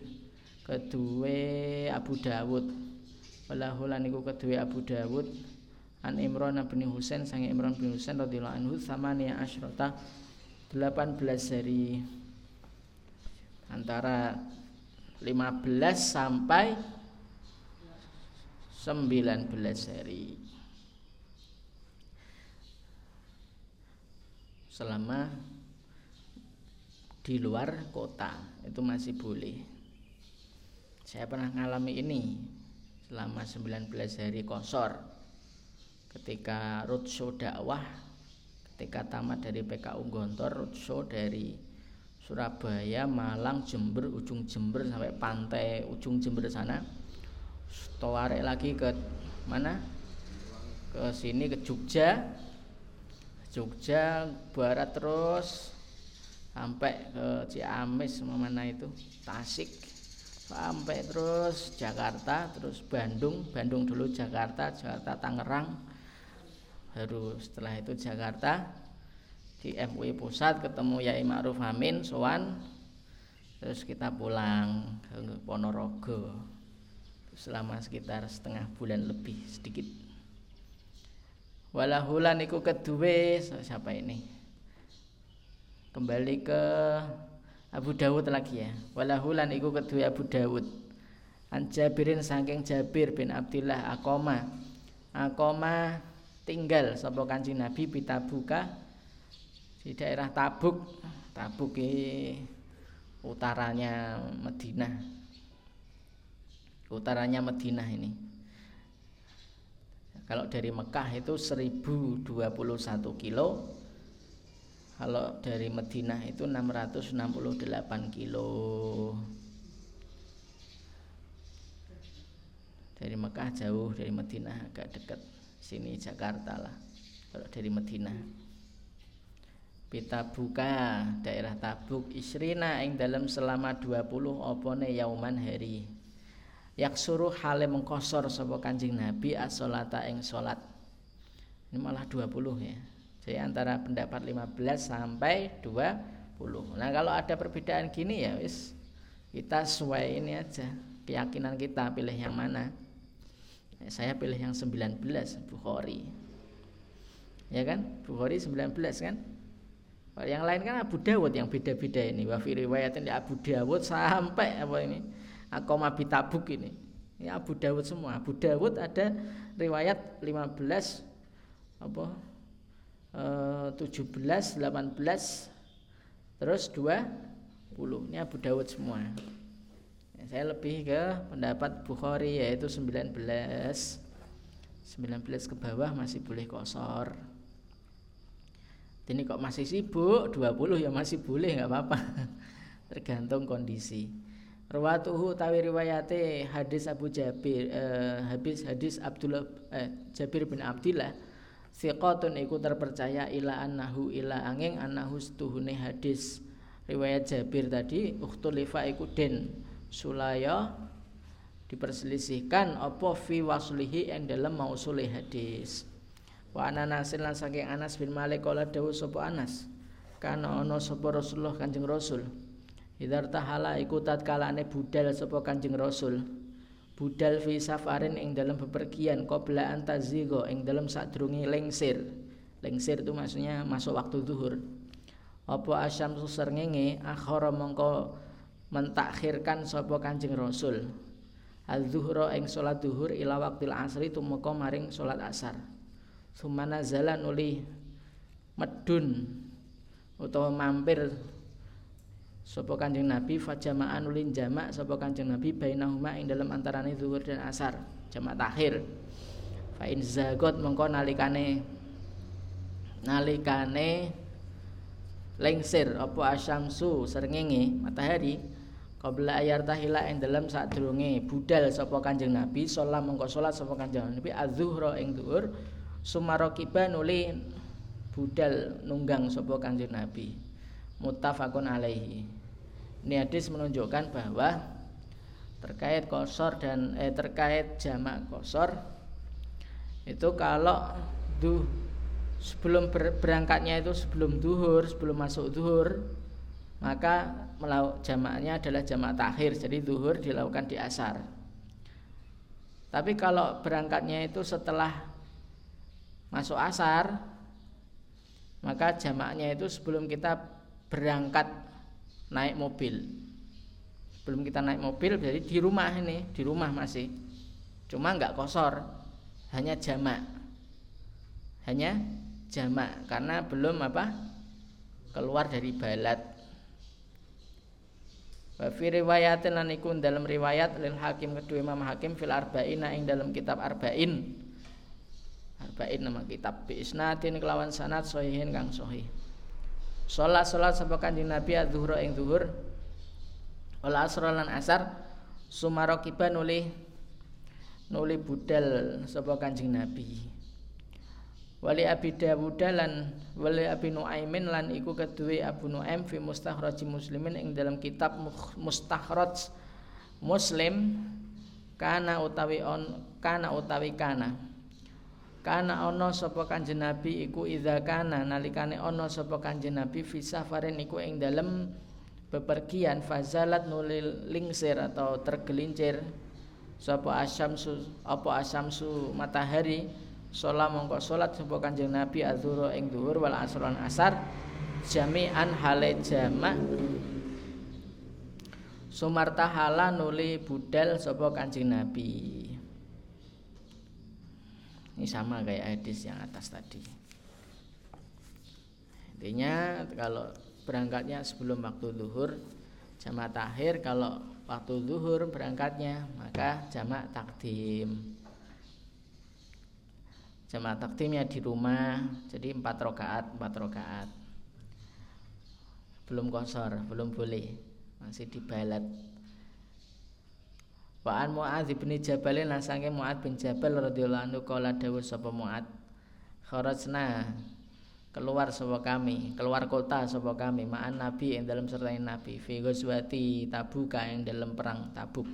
Abu Dawud walahu lan iku kedue Abu Dawud an Imran bin Husain sang Imran bin Husain radhiyallahu anhu samania asyrata 18 hari antara 15 sampai 19 hari selama di luar kota itu masih boleh. Saya pernah ngalami ini selama 19 hari kosor ketika roadshow dakwah, ketika tamat dari PKU Gontor, roadshow dari Surabaya, Malang, Jember, ujung Jember sampai pantai ujung Jember sana. Tawarek lagi ke mana? Ke sini ke Jogja. Jogja barat terus sampai ke Ciamis mana itu? Tasik. Sampai terus Jakarta, terus Bandung, Bandung dulu Jakarta, Jakarta Tangerang. Baru setelah itu Jakarta. Di MUI pusat ketemu Yai Ma'ruf Amin sowan, terus kita pulang ke Ponorogo selama sekitar setengah bulan lebih sedikit. Walahulan iku kedue siapa ini? Kembali ke Abu Dawud lagi ya. Walahulan iku kedue Abu Dawud. An Jabirin saking Jabir bin Abdillah akoma tinggal sapa Kanjeng Nabi pitabuka di daerah Tabuk utaranya Madinah ini. Kalau dari Mekah itu 1021 kilo, kalau dari Madinah itu 668 kilo. Dari Mekah jauh, dari Madinah agak dekat, sini Jakarta lah kalau dari Madinah. Pitabuka daerah Tabuk isrina ing dalem selama 20 opone yauman hari yaksuru hale mengkosor sapa Kanjeng Nabi as-salata ing salat. Ini malah 20 ya. Jadi antara pendapat 15 sampai 20. Nah, kalau ada perbedaan gini ya wis kita sesuai ini aja keyakinan kita pilih yang mana. Saya pilih yang 19 Bukhari. Ya kan? Bukhari 19 kan? Yang lain kan Abu Dawud yang beda-beda ini. Wa fi riwayatin li Abu Dawud sampai apa ini? Aqoma bi Tabuk ini. Ini Abu Dawud semua. Abu Dawud ada riwayat 15 apa? 17, 18 terus 20. Ini Abu Dawud semua. Saya lebih ke pendapat Bukhari yaitu 19 ke bawah masih boleh kosor. Ini kok masih sibuk 20 ya masih boleh enggak apa-apa. Tergantung kondisi. Rawatuhu tawi riwayate hadis Abu Jabir hadis Abdullah Jabir bin Abdillah siqatun iku terpercaya ila annahu ila angin annahu stuhune hadis riwayat Jabir tadi ukhtulifa iku den sulaya diperselisihkan apa fi waslihi ing dalem mausule hadis. Wa ananasin lan saking Anas bin Malik kala dawuh sapa Anas kana ana sapa Rasulullah Kanjeng Rasul idar tahala iku tatkalane budal sapa Kanjeng Rasul budal fi safarin ing dalam bepergian qabla antazigo ing dalam sadurunge lengsir itu maksudnya masuk waktu zuhur apa asyamsu srengenge akhara mongko mentakhirkan sapa Kanjeng Rasul az-zuhra ing salat zuhur ila waqtil asri tumeka maring salat asar sumana zalan uli medun utawa mampir sapa Kanjeng Nabi fajamaan uli jamak sapa Kanjeng Nabi bainahuma ing dalem antarané zuhur dan asar jamak takhir fa in zagot mengko nalikane lengsir apa asyamsu srengenge matahari qabla ayartahila ing dalem sadurunge budal sapa Kanjeng Nabi salat mongko salat sapa Kanjeng Nabi az-zuhra ing dhuwur sumaraqiba nuli budal nunggang sapa Kanjeng Nabi muttafaqun alaihi. Ini hadis menunjukkan bahwa terkait qashar dan terkait jamak qashar itu kalau sebelum berangkatnya itu sebelum zuhur, sebelum masuk zuhur, maka jamaknya adalah jamak takhir, jadi zuhur dilakukan di asar. Tapi kalau berangkatnya itu setelah masuk asar, maka jamaknya itu sebelum kita berangkat naik mobil. Sebelum kita naik mobil, jadi di rumah ini, di rumah masih, cuma nggak qashar, hanya jamak karena belum keluar dari balad. Wa fi riwayatin lan iku dalam riwayat lil hakim kedua Imam Hakim fil arba'ina ing dalam kitab arba'in nama kitab bi isnatin kelawan sanad sahihin kang sahih. Salat sapa Kanjeng Nabi az-zuhra ing zuhur wal asra lan asar sumaraqiba nuli budal sapa Kanjeng Nabi. Wali Abi Dawud lan wali Abi Nuaimin lan iku kedue Abu Nuaim fi mustakhraj muslimin ing dalam kitab mustakhraj muslim kana ono sapa Kanjeng Nabi iku iza kana nalikane ono sapa Kanjeng Nabi fi safarin iku ing dalam bepergian fazalat nulil lingsir atau tergelincir sapa asyamsu matahari sholat mongko sholat sapa Kanjeng Nabi az-zuhra ing dhuhur wal asran asar jami'an hale jamak sumartahala nuli budal sapa Kanjeng Nabi. Ini sama kayak hadis yang atas tadi. Intinya kalau berangkatnya sebelum waktu zuhur jamak takhir, kalau waktu zuhur berangkatnya maka jamak taqdim. Jamak takdimnya di rumah, jadi 4 rakaat. Belum qashar, belum boleh, masih di balad. Wa an Mu'adz bin Jabal lan saking Mu'adz bin Jabal radhiyallahu anhu qala dawuh sapa Mu'adz kharajna keluar kota sapa kami ma'an Nabi yang dalam serta Nabi fi ghazwati Tabuk yang dalam perang Tabuk.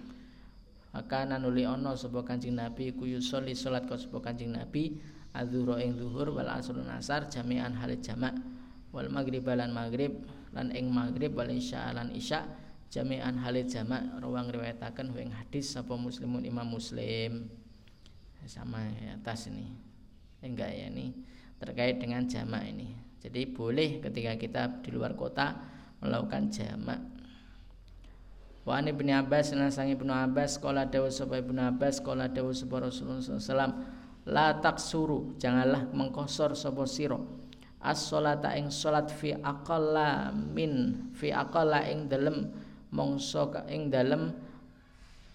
Maka nuli ono sapa Kanjeng Nabi ku yusolli salat ka sapa Kanjeng Nabi az-zuhra ing zuhur wal asrun asar jami'an hal jamak wal maghrib lan ing maghrib wal isya lan isya jami'an hal jamak ruang riwayataken ing hadis sapa muslimun Imam Muslim. Sama ya atas ini. Enggak ya ini terkait dengan jamak ini. Jadi boleh ketika kita di luar kota melakukan jamak. Wa an Ibnu Abbas nasang Ibnu Abbas qala dawu sapa Ibnu Abbas qala dawu sapa Rasulullah sallallahu alaihi wasallam la taksuru janganlah mengqashar sapa sira as-sholata ing salat fi aqalla ing dalem mongso ing dalem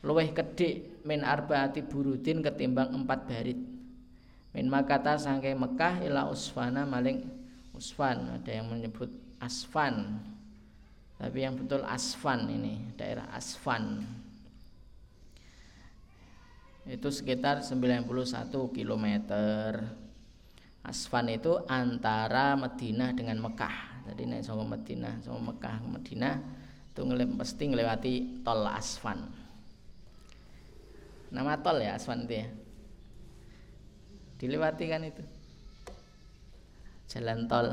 luweh kedhik min arbaati burudin ketimbang 4 barit min Makkah sangke Mekah ila Usfana maling Usfan, ada yang menyebut Asfan tapi yang betul Asfan ini, daerah Asfan itu sekitar 91 km. Asfan itu antara Madinah dengan Mekah, jadi naik sama Mekah ke Madinah itu mesti melewati tol Asfan. Nama tol ya Asfan itu ya, dilewati kan itu jalan tol.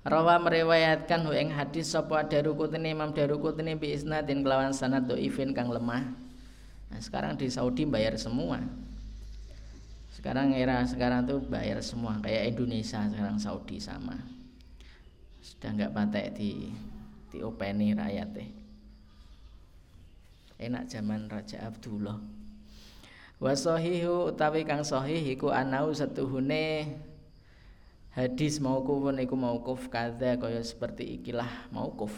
Rawa meriwayatkan ing hadis sapa Daruqutni Imam Daruqutni bi isnadin kelawan sanad dhaifin kang lemah. Nah, sekarang di Saudi bayar semua. Sekarang tuh bayar semua kayak Indonesia sekarang Saudi sama. Sudah enggak patek di openi rakyat. Enak zaman Raja Abdullah. Wa sahihu utawi kang sahih iku anau setuhune hadis mauqufun iku mauquf kadza kaya seperti ikilah mauquf.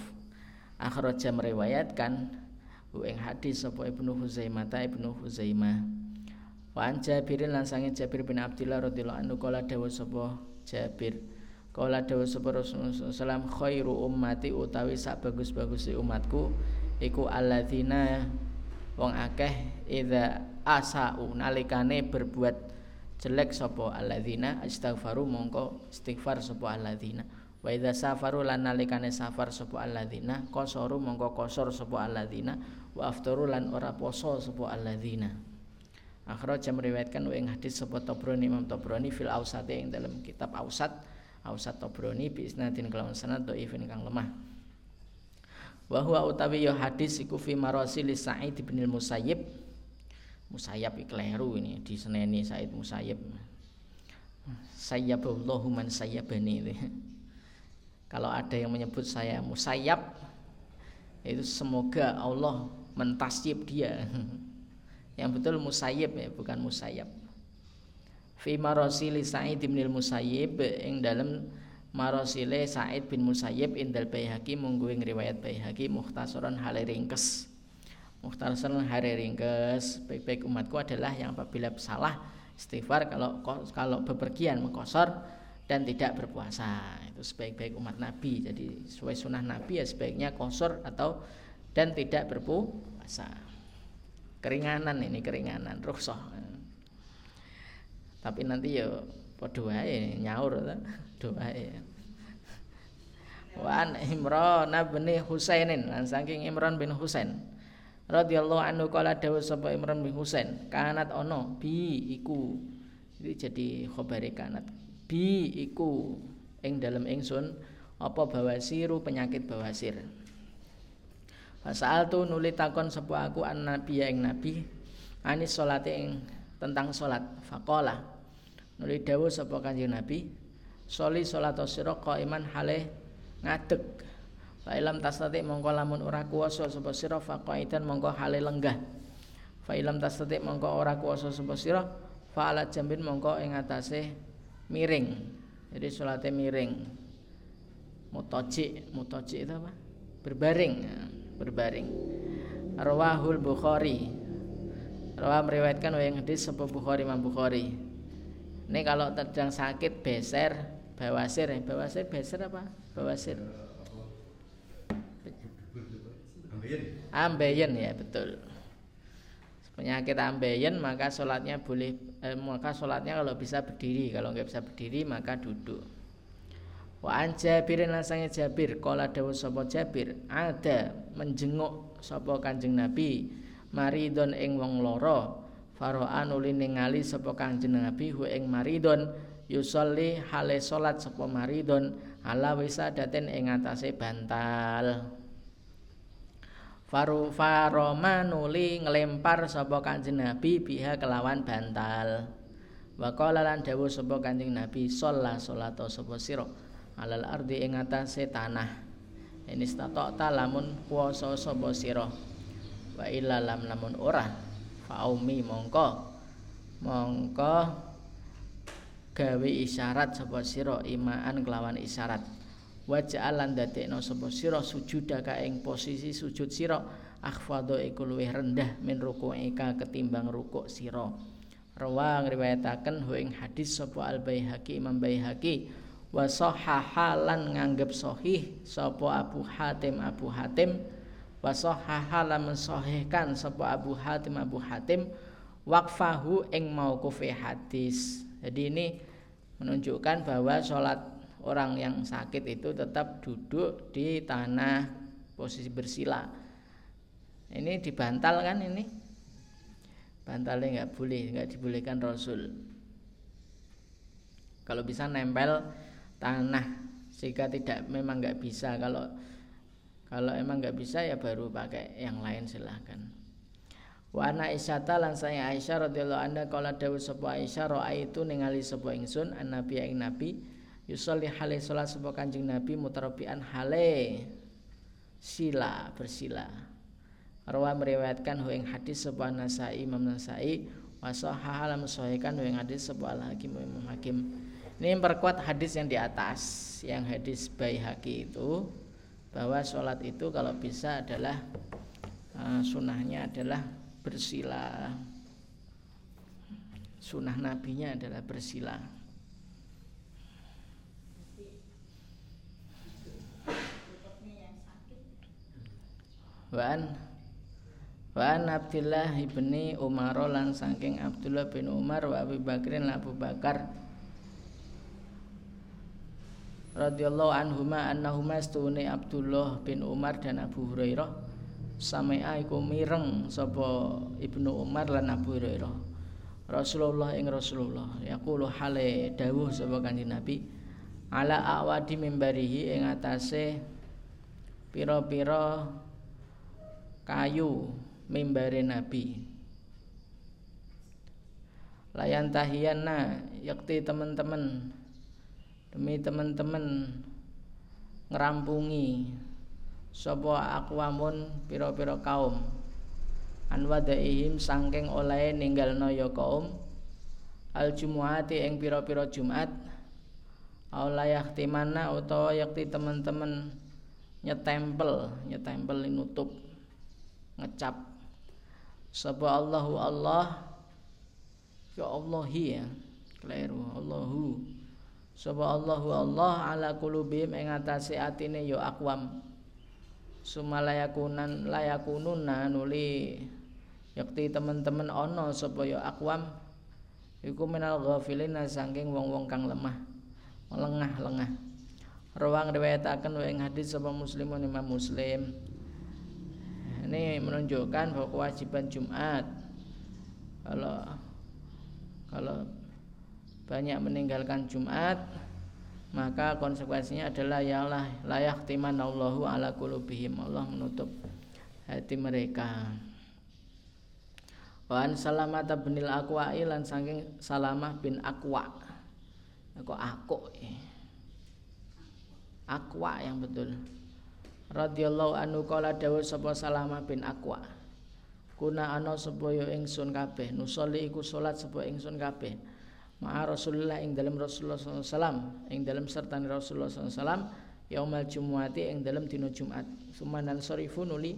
Akhraja meriwayatkan ing hadis sapa Ibnu Huzaimah. Wa an Jabir lan sange Jabir bin Abdillah radhiyallahu anhu qala dawu sapa Jabir Kala dawuh sapa Rasulullah sallallahu khairu ummati utawi sak bagus-baguse umatku iku alladzina wong akeh idza asau nalikane berbuat jelek sapa alladzina astaghfaru mongko istighfar sapa alladzina wa idza safaru lan nalikane safar sapa alladzina qasaru mongko qasar sapa alladzina wa aftaru lan ora poso sapa alladzina. Akhraj meriwayatkan ing hadis sapa Tabrani Imam Tabrani fil Awsat ing dalam kitab Awsat Tabrani bi isnadin kalawan sanad dhaifin kang lemah. Wa huwa utawi ya hadis iku fi marasil Sa'id bin Musayyib. Musayyib ikleru ini di seneni Sa'id Musayyib. Sayyaballahu man sayyabani. Kalau ada yang menyebut saya Musayyib itu semoga Allah mentasyib dia. Yang betul Musayyib ya, bukan Musayyib. Fi marasili Sa'id bin Musayyib ing dalem marasile Sa'id bin Musayyib indal Baihaqi munggo ing riwayat Baihaqi mukhtasaran hale ringkes. Mukhtasaran hale ringkes, baik-baik umatku adalah yang apabila salah istighfar, kalau bepergian mengkosor dan tidak berpuasa. Itu sebaik-baik umat Nabi. Jadi sesuai sunnah Nabi ya sebaiknya kosor atau dan tidak berpuasa. Keringanan ini keringanan rukhsah. Tapi nanti ya padha wae nyaur ta doa ya. Wan Imran bin Husainin lan saking Imran bin Husain radhiyallahu anhu kala dawuh sapa Imran bin Husain kanat ono bi iku iki jadi khabare kanat bi iku ing dalem ingsun apa bawasiru penyakit bawasir. Fasal tu nuli takon sapa aku an nabi ing nabi anis salate ing tentang salat faqala nuli dawuh sapa kanjeng nabi soli salatu sira qaiman hale ngadeg fa ilam tasati mongko lamun ora kuwasa sapa sira faqaidan mongko hale lenggah fa ilam tasati mongko ora kuwasa sapa sira fa ala jambin mongko ing atase miring jadi salate miring mutajik itu apa berbaring rawahul Bukhari. Rawa meriwayatkan yang hadis sapa Bukhari Imam Bukhari. Ini kalau sedang sakit beser, bawasir, beser apa? Bawasir. Ambeien ya betul. Penyakit ambeien maka sholatnya boleh, maka sholatnya kalau bisa berdiri, kalau nggak bisa berdiri maka duduk. Wa an Jabir lansane Jabir kala dawuh sapa Jabir ada menjenguk sapa Kanjeng Nabi. Maridon ing wong loro faro'an uli ningali sapa Kanjeng Nabi hu ing maridon yusolli hale salat sapa maridon ala wisadaten ing atase bantal faromanuli ngelempar sapa Kanjeng Nabi biha kelawan bantal waqala lan dawuh sapa Kanjeng Nabi sholla salata sapa sira alal ardi ing atase tanah ini statokta lamun kuwasa sapa sira wa illa lam namun ora faumi mongko gawe isyarat sapa sira imaan kelawan isyarat waja'alan dadekno sapa sira sujudaka ing posisi sujud sira akhfadho iku luwih rendah min ruku'ika ketimbang rukuk sira rawang riwayataken hu ing hadis sapa Al-Baihaqi Imam Baihaqi wa sahaha lan nganggep sahih sapa Abu Hatim wasohaha lamun sahihkan sapa Abu Hatim waqfahu ing mauqufi hadis. Jadi ini menunjukkan bahwa salat orang yang sakit itu tetap duduk di tanah posisi bersila. Ini dibantal kan ini? Bantalnya enggak dibolehkan Rasul. Kalau bisa nempel tanah, jika tidak memang enggak bisa Kalau emang enggak bisa ya baru pakai yang lain silahkan. Wa ana Aisyata lan saya Aisyah radhiyallahu anha kala dawuh sapa Aisyah raaitu ningali sapa ingsun annabi ing nabi yusolli hale salat sapa Kanjeng Nabi mutarabian hale sila bersila. Rawi meriwayatkan hu ing hadis sapa Nasa'i Imam Nasa'i wa sahaha lam sahihkan hu ing hadis sapa Al-Hakim Imam Hakim. Ini memperkuat hadis yang di atas yang hadis Baihaqi itu bahwa sholat itu kalau bisa adalah sunahnya adalah bersila, sunah nabinya adalah bersila. Wan Abdullah ibni Umar lan saking Abdullah bin Umar wa Abi Bakrin lan Abu Bakar radhiyallahu anhuma annahuma astuni Abdullah bin Umar dan Abu Hurairah samia iku mireng sapa Ibnu Umar lan Abu Hurairah Rasulullah ing Rasulullah yaqulu hale dawuh sapa Kanjeng Nabi ala awadi mimbarihi ing atase pira-pira kayu mimbare Nabi layantahiana yakti teman-teman demi teman-teman ngerampungi sapa aqwamun pira-pira kaum anwadaihim sangking oleh ninggalno ya kaum aljumuati ing pira-pira Jumat aulayahtimana utawa yakti teman-teman nyetempel nutup ngecap sapa Allahu Allah ya Allahi ya keliru Allahu sapa Allahu Allah ala qulubihim ing atase atine ya aqwam sumalayakunan layakununa nuli yakti teman-teman ana sapa ya aqwam iku minal ghafilina saking wong-wong kang lemah lengah-lengah ruang riwayataken ing hadis sapa Muslimun Imam Muslim. Ini menunjukkan bahwa kewajiban Jumat kalau banyak meninggalkan Jumat maka konsekuensinya adalah layak timan Allahu ala qulubihim Allah menutup hati mereka. Wan Salamah bin Al-Aqwa lan saking Salamah bin Aqwa. Aqwa yang betul. Radhiyallahu anhu qala dawuh sapa Salamah bin Aqwa kuna ana supaya ingsun kabeh nusolli iku salat supaya ingsun kabeh ma'a Rasulullah ing dalem Rasulullah sallallahu alaihi wasallam ing dalem sertane Rasulullah sallallahu alaihi wasallam yaumal jumuati ing dalem dina Jumat sumanan sarifu nuli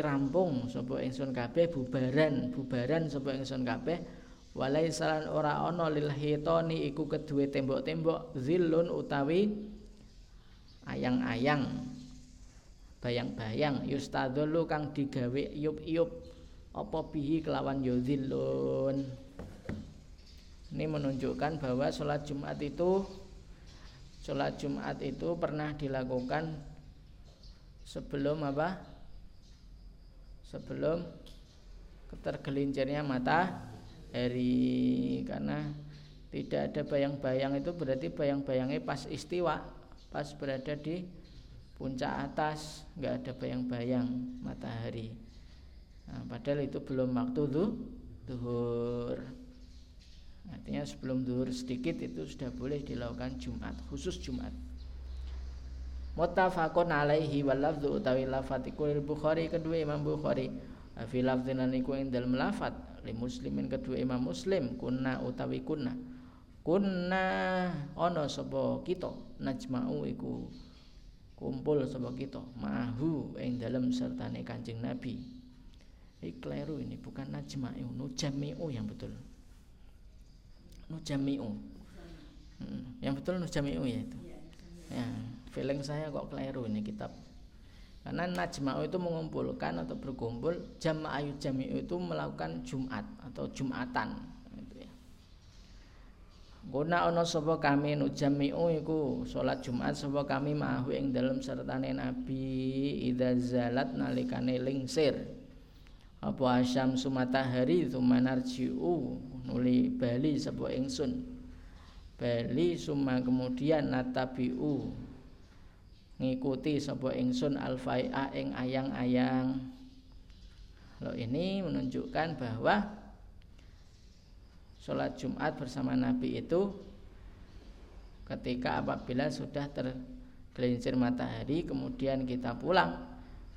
rampung supaya ingsun kabeh bubaran supaya ingsun kabeh walaisalan ora ana lil hitoni iku kedue tembok-tembok zillun utawi ayang-ayang bayang-bayang yustadullu kang digawe iup-iup apa bihi kelawan yudhilun. Ini menunjukkan bahwa salat Jumat itu pernah dilakukan sebelum ketergelincirnya matahari karena tidak ada bayang-bayang itu berarti bayang-bayangnya pas istiwa, pas berada di puncak atas enggak ada bayang-bayang matahari. Nah, padahal itu belum waktu zuhur. Artinya sebelum zuhur sedikit itu sudah boleh dilakukan Jumat, khusus Jumat. Muttafaqun alaihi wal lafdzu utawi lafatiku Bukhari kedua Imam Bukhari. Fi lafdzinan iku ing dalem lafat li Muslimin kedua Imam Muslim kunna utawi kunna ana sapa kita najma'u iku kumpul sapa kita mahu ing dalem sertane Kanjeng Nabi. Iki kleru ini bukan najma'u nujami'u yang betul. Nujami'u. Yang betul nujami'u ya itu. Ya, feeling saya kok kleru ini kitab. Karena najma'u itu mengumpulkan atau berkumpul, jama'u jami'u itu melakukan Jumat atau Jumatan gitu ya. Guna ono sapa kami nujami'u iku salat Jumat sapa kami ma'ahu ing dalem sertane Nabi idza zalat nalikane lingsir apa asyam sumatahari sumanarji'u nuli bali sapa ingsun bali summa kemudian natabi'u ngikuti sapa ingsun alfai'a ing ayang-ayang. Loh ini menunjukkan bahwa sholat Jumat bersama Nabi itu ketika apabila sudah tergelincir matahari kemudian kita pulang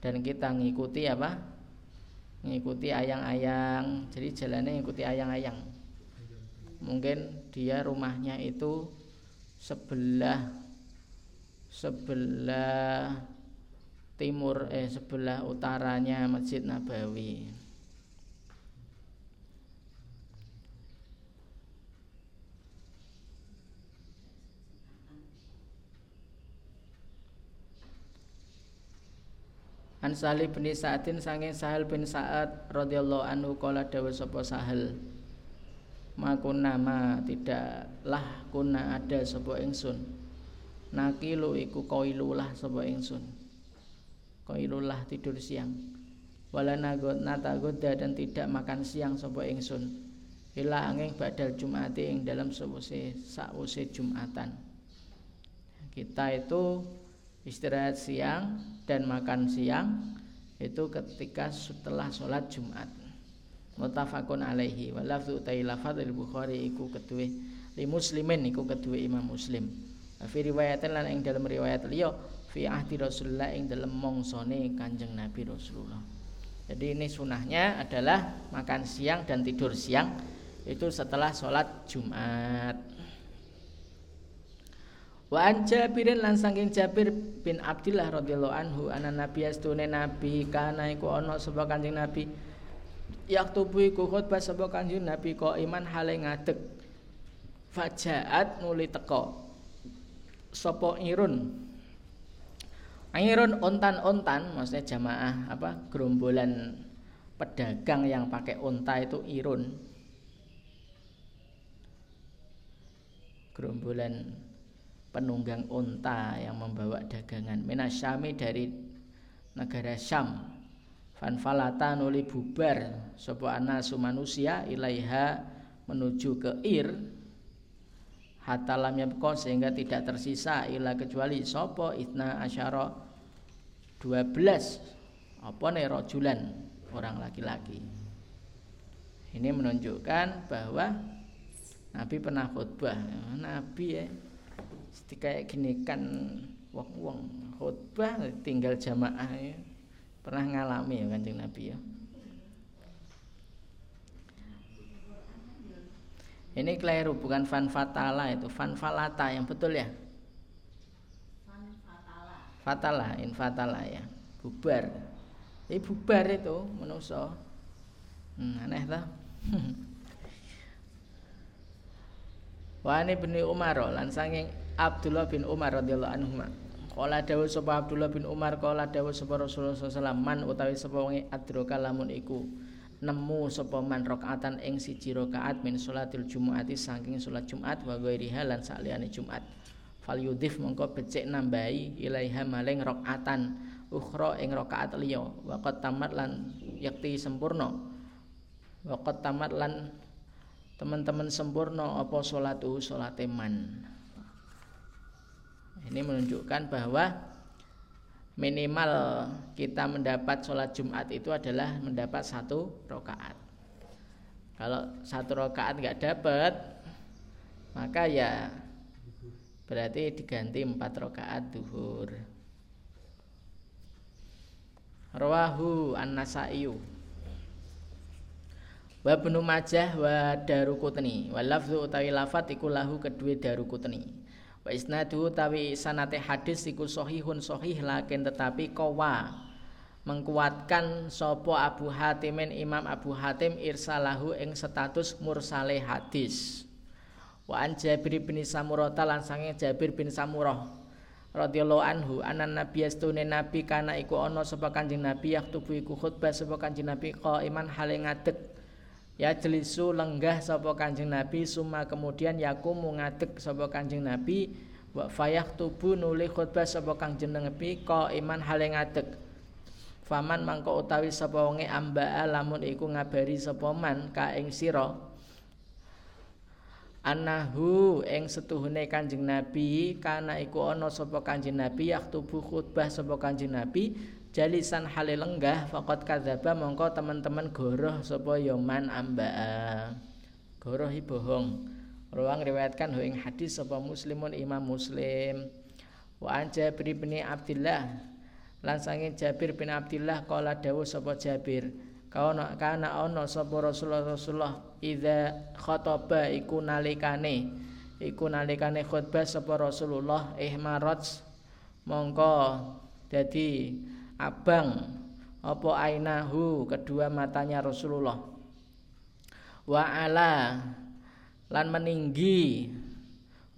dan kita ngikuti ayang-ayang. Jadi jalannya ngikuti ayang-ayang. Mungkin dia rumahnya itu sebelah utaranya Masjid Nabawi. An Sahal bin Sa'adin sanging Sahal bin Sa'ad radhiyallahu anhu qala dawu sapa Sahal. Makuna ma tidaklah kuna ada sapa ingsun. Nakilu iku qailulah sapa ingsun. Qailulah tidur siang. Wala natagoda dan tidak makan siang sapa ingsun. Ila angin badal Jum'ati ing dalam sawise Jum'atan. Kita itu istirahat siang dan makan siang itu ketika setelah sholat Jumat. Muttafaqun alaihi wa lafzu ta'ilafat al-Bukhari iku kedue li muslimin iku kedue Imam Muslim. Fi riwayatan lan ing dalam riwayat liya fi ahdi Rasulullah ing dalam mongsone Kanjeng Nabi Rasulullah. Jadi ini sunahnya adalah makan siang dan tidur siang itu setelah sholat Jumat. Wa an Jabirin lan saking Jabir bin Abdillah radhiyallahu anhu ana nabiy astune nabi kana iku ana sapa Kanjeng Nabi yaktubu iku khutbah sapa Kanjeng Nabi kok iman hale ngadeg fajaat nuli teka sapa Irun ontan-ontan maksudnya jamaah apa gerombolan pedagang yang pakai onta itu Irun gerombolan penunggang unta yang membawa dagangan Minasyami dari negara Syam fanfalata nuli bubar sapa anasu manusia ilaiha menuju ke Ir hatta lam yabqa sehingga tidak tersisa ila kecuali sapa itna asyara 12 apa ne rajulan orang laki-laki. Ini menunjukkan bahwa Nabi pernah khutbah. Nabi ya kayak gini kan wong-wong khutbah tinggal jamaah ya. Pernah ngalami ya Kanjeng Nabi ya. Ini keliru bukan fanfatala itu fanfalata yang betul ya. Fatala, infatala ya. Bubar. Ini bubar itu manusa. Aneh ta? Wa ani bin Umar lan saking Abdullah bin Umar radhiyallahu anhu. Qala dawuh sapa Abdullah bin Umar qala dawuh sapa Rasulullah sallallahu alaihi wasallam man utawi sapa wong adroka lamun iku nemu sapa man rakaatan ing siji rakaat min salatil Jumu'ati saking salat Jumat wa ghairiha lan saliyane Jumat. Fal yudhif mongko becik nambahi ilaiha maling rakaatan ukhra ing rakaat liya wa qad tamat lan yakti sempurna. Wa qad tamat lan teman-teman sempurna apa salatu salate man. Ini menunjukkan bahwa minimal kita mendapat sholat Jumat itu adalah mendapat satu rokaat. Kalau satu rokaat nggak dapat, maka ya berarti diganti 4 rokaat duhur. Rawahu an-Nasa'iyu wa Ibnu Majah wa Daruqutni wa lafzu utawi lafat iku lahu kedue Daruqutni. Wa isnadu tawi sanate hadis iku sahihun sahih lakin tetapi qawa mengkuatkan sapa Abu Hatim Imam Abu Hatim irsalahu ing status mursale hadis. Wa an Jabir bin Samurah lan sange Jabir bin Samurah radhiyallahu anhu anan nabiyastune nabi kana iku ana sapa Kanjeng Nabi yaktubu iku khutbah sapa Kanjeng Nabi qaiman hale ngadeg. Ya jelisu lenggah sapa Kanjeng Nabi summa kemudian yakumu ngadeg sapa Kanjeng Nabi wa fayakhtubu nuli khutbah sapa Kanjeng Nabi qaiman hale ngadeg. Faman mangko utawi sapa wonge ambaa lamun iku ngabari sapa man ka ing sira annahu ing setuhune Kanjeng Nabi kana iku ana sapa Kanjeng Nabi yakhtubu khutbah sapa Kanjeng Nabi jalisan hale lenggah faqad kadzaba mongko teman-teman goroh sapa yaman ambaa gorohi bohong ruang riwayatkan ing hadis sapa muslimun Imam Muslim wa an Jabir bin Abdillah lan saking Jabir bin Abdillah qala dawuh sapa Jabir kana ana sapa Rasulullah idza khataba iku nalikane khutbah sapa Rasulullah ihmaraj mongko dadi abang apa ainahu kedua matanya Rasulullah wa ala lan meninggi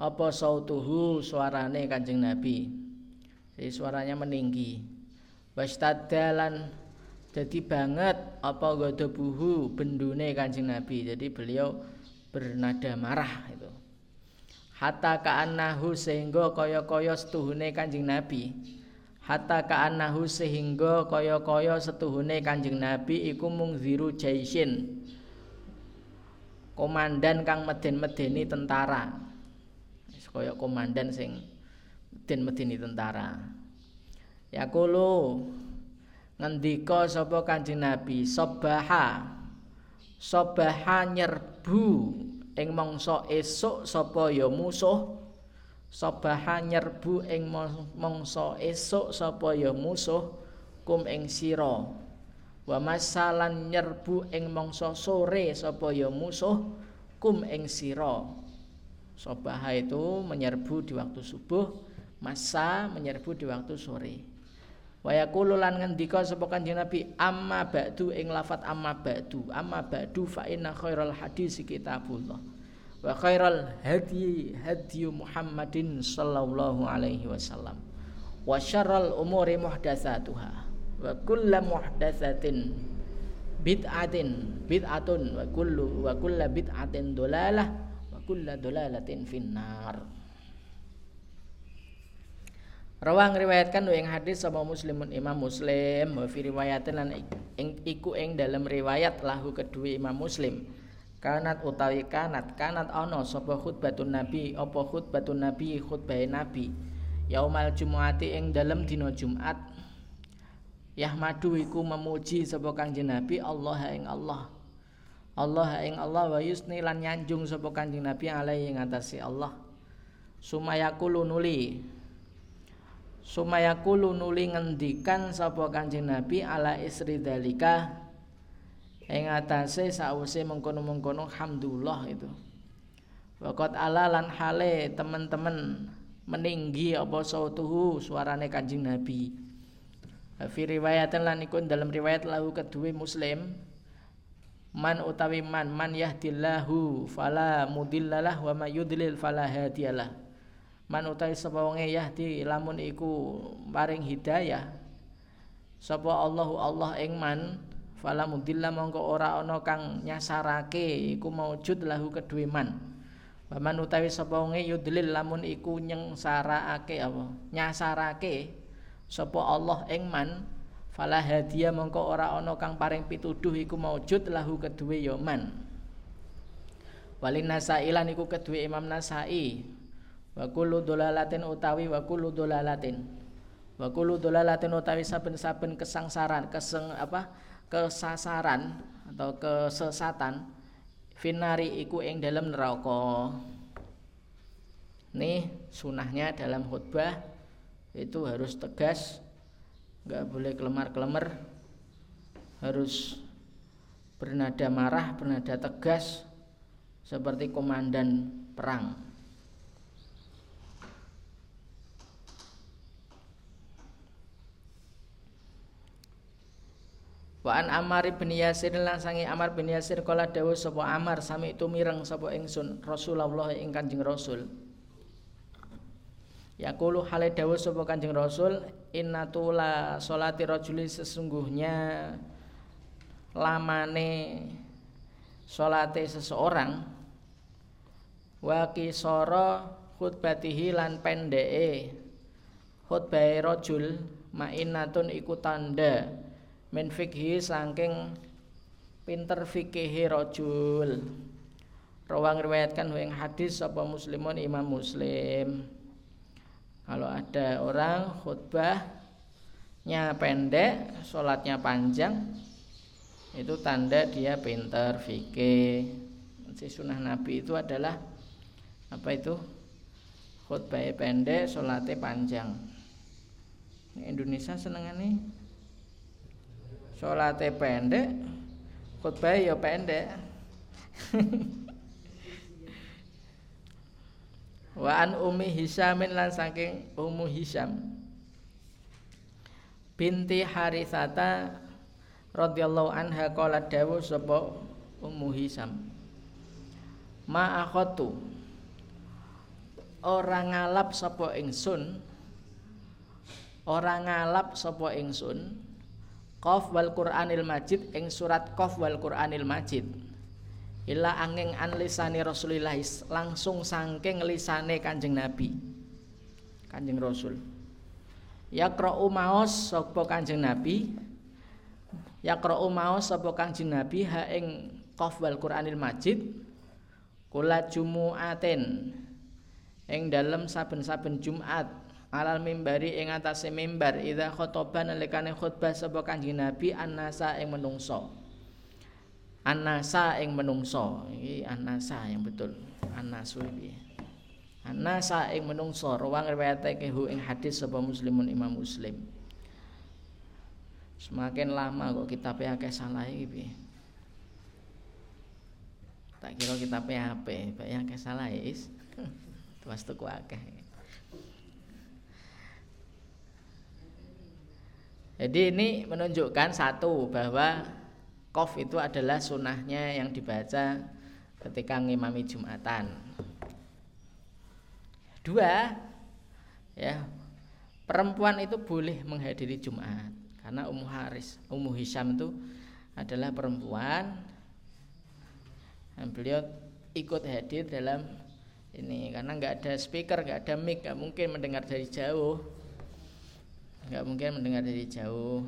apa sautuhu suarane Kanjeng Nabi. Jadi suaranya meninggi wastadalan jadi banget apa ghadabuhu bendune Kanjeng Nabi. Jadi beliau bernada marah itu. Hatta ka'annahu sehingga kaya-kaya setuhune Kanjeng Nabi. Hatta ka'annahu sehingga kaya-kaya setuhune Kanjeng Nabi iku mungziru jaisin. Komandan kang meden-medeni tentara. Kaya komandan sing meden-medeni tentara. Yaqulu ngendika sapa Kanjeng Nabi, sobaha nyerbu ing mangsa esuk sapa ya musuh. Sobaha nyerbu ing mangsa esuk sapa ya musuh kum ing sira. Wa masalan nyerbu ing mangsa sore sapa ya musuh kum ing sira. Sobaha itu menyerbu di waktu subuh, masa menyerbu di waktu sore. Wa yaqulu lan ngendika sapa Kanjeng Nabi, amma ba'du ing lafat amma ba'du fa inna khairal hadis kitabullah wa khairal hadi hadiyu Muhammadin sallallahu alaihi wasallam wa syarrul umuri muhdatsatuha wa kullu muhdatsatin bid'atun wa kullu bid'atin dalalah wa kullu dalalatin finnar. Rawang riwayatkan ing hadis sama Muslimun Imam Muslim, wa fi riwayatin lan iku ing dalam riwayat lahu kedue Imam Muslim. Kanat utawi kanat ana sapa khutbatun Nabi, apa khutbatun Nabi, khutbah Nabi. Yaumal Jumu'ati ing dalam dina Jumat. Yahmadu iku memuji sapa Kanjeng Nabi Allah ing Allah wa yusni lan nyanjung sapa Kanjeng Nabi alaihi ngatasi Allah. Sumayakulu nuli ngendikan sapa Kanjeng Nabi ala isri dalika ing atase sause mengkono-mengkono hamdulillah itu. Waqat ala lan hale teman-teman meninggi apa sautuhu suarane Kanjeng Nabi. Fi riwayatan lan iku dalam riwayat lahu kedue Muslim. Man utawi man yahdillahu fala mudillalah wa mayudlil fala hadiyalah. Man utawi sapa wonge yahdi lamun iku paring hidayah sapa Allah ing man fala mudilla mongko ora ana kang nyasarake iku maujud lahu kedue man. Wa man utawi sapa wonge yudlil lamun iku nyasarake sapa Allah ing man fala hadiya mongko ora ana kang paring pituduh iku maujud lahu kedue ya man. Walin nasailan iku kedue Imam Nasai. Wa kullu dolalatin utawi saben-saben kesasaran atau kesesatan finari iku ing dalam neraka. Nih sunahnya dalam khutbah itu harus tegas, enggak boleh kelemar-kelemer, harus bernada marah, bernada tegas seperti komandan perang. Wa an Ammar bin Yasir lan sangi Ammar bin Yasir kala dawuh sapa Ammar sami itu mireng sapa ingsun Rasulullah ing Kanjeng Rasul. Yaqulu hale dawuh sapa Kanjeng Rasul innatu la salati rajuli sesungguhnya lamane salate seseorang wa kisara khutbatihi lan pendeke khutbahe rajul ma'inatun iku tanda min fikhi saking pinter fikihi rajul. Rawang riwayatkan ing hadis sapa Muslimun Imam Muslim. Kalau ada orang khutbahnya pendek, salatnya panjang, itu tanda dia pinter fikih. Sunnah Nabi itu adalah apa itu? Khutbahnya pendek, salatnya panjang. Indonesia senengane salate pendek, khutbah ya pendek. Wa an Ummi Hisam lan saking Ummu Hisam binti Haritsata radhiyallahu anha qalat dawuh sapa Ummu Hisam ma akhatu ora ngalap sapa ingsun Ora ngalap sapa ingsun Qaf wal Qur'anil Majid ing surat Qaf wal Qur'anil Majid. Illa angin an lisani Rasulillah, langsung saking lisane Kanjeng Nabi. Kanjeng Rasul. Yaqra'u maos sapa Kanjeng Nabi. Yaqra'u maos sapa Kanjeng Nabi ha ing Qaf wal Qur'anil Majid kula jumu'aten ing dalem saben-saben Jumat alal mimbari ing atase mimbar idza khotoban lekane khutbah sapa Kanjeng Nabi annasa ing menungso. Annasa ing menungso iki annasa yang betul. Annasu piye? Annasa ing menungso ruang riwayatake hu ing hadis sapa Muslimun Imam Muslim. Semakin lama kok kitabe akeh salah iki piye? Tak kira kitabe ape, bae akeh salah is. Tuwas tuku akeh. Jadi ini menunjukkan satu bahwa Qaf itu adalah sunahnya yang dibaca ketika ngimami Jumatan. Dua, ya, perempuan itu boleh menghadiri Jumat karena Ummu Hisham itu adalah perempuan dan beliau ikut hadir dalam ini karena nggak ada speaker, nggak ada mic, nggak mungkin mendengar dari jauh. Enggak mungkin mendengar dari jauh.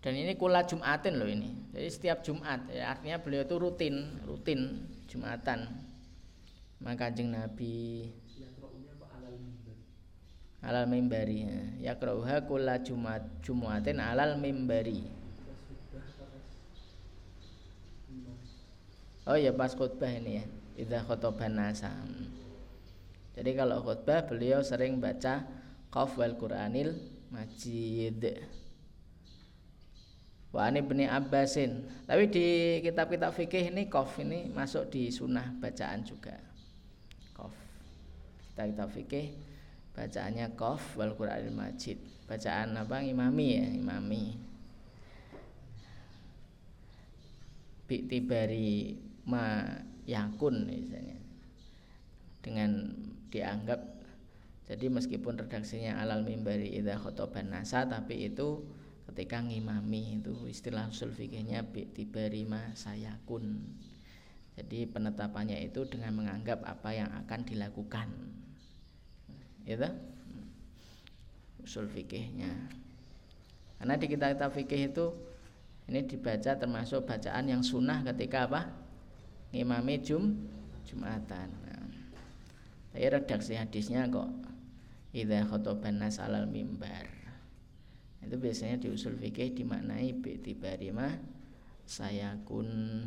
Dan ini kula Jumatin loh ini. Jadi setiap Jumat, ya, artinya beliau itu rutin Jumatan. Maka Kanjeng Nabi alal mimbari. Ya qra'uha kula Jumatin alal mimbari. Oh ya pas khutbah ini ya. Idza khotoban nasa. Jadi kalau khutbah beliau sering baca Qaf wal Qur'anil Majid. Wa ani bin Abbasin. Tapi di kitab-kitab fikih ini Qaf ini masuk di sunah bacaan juga. Qaf. Kitab-kitab fikih bacaannya Qaf wal Qur'anil Majid. Bacaan apa? Imami ya, imami. Biktibari ma yakun misalnya. Dengan dianggap, jadi meskipun redaksinya alal mimbari idza khotoban nasa, tapi itu ketika ngimami itu istilah usul fikihnya biktibari ma sayakun. Jadi penetapannya itu dengan menganggap apa yang akan dilakukan. Itu usul fikihnya. Karena di kitab-kitab fikih itu ini dibaca termasuk bacaan yang sunnah ketika apa? Ngimami Jumatan. Tapi redaksi hadisnya kok idza khotoban nas alal mimbar. Itu biasanya di usul fikih dimaknai biktibari ma sayakun.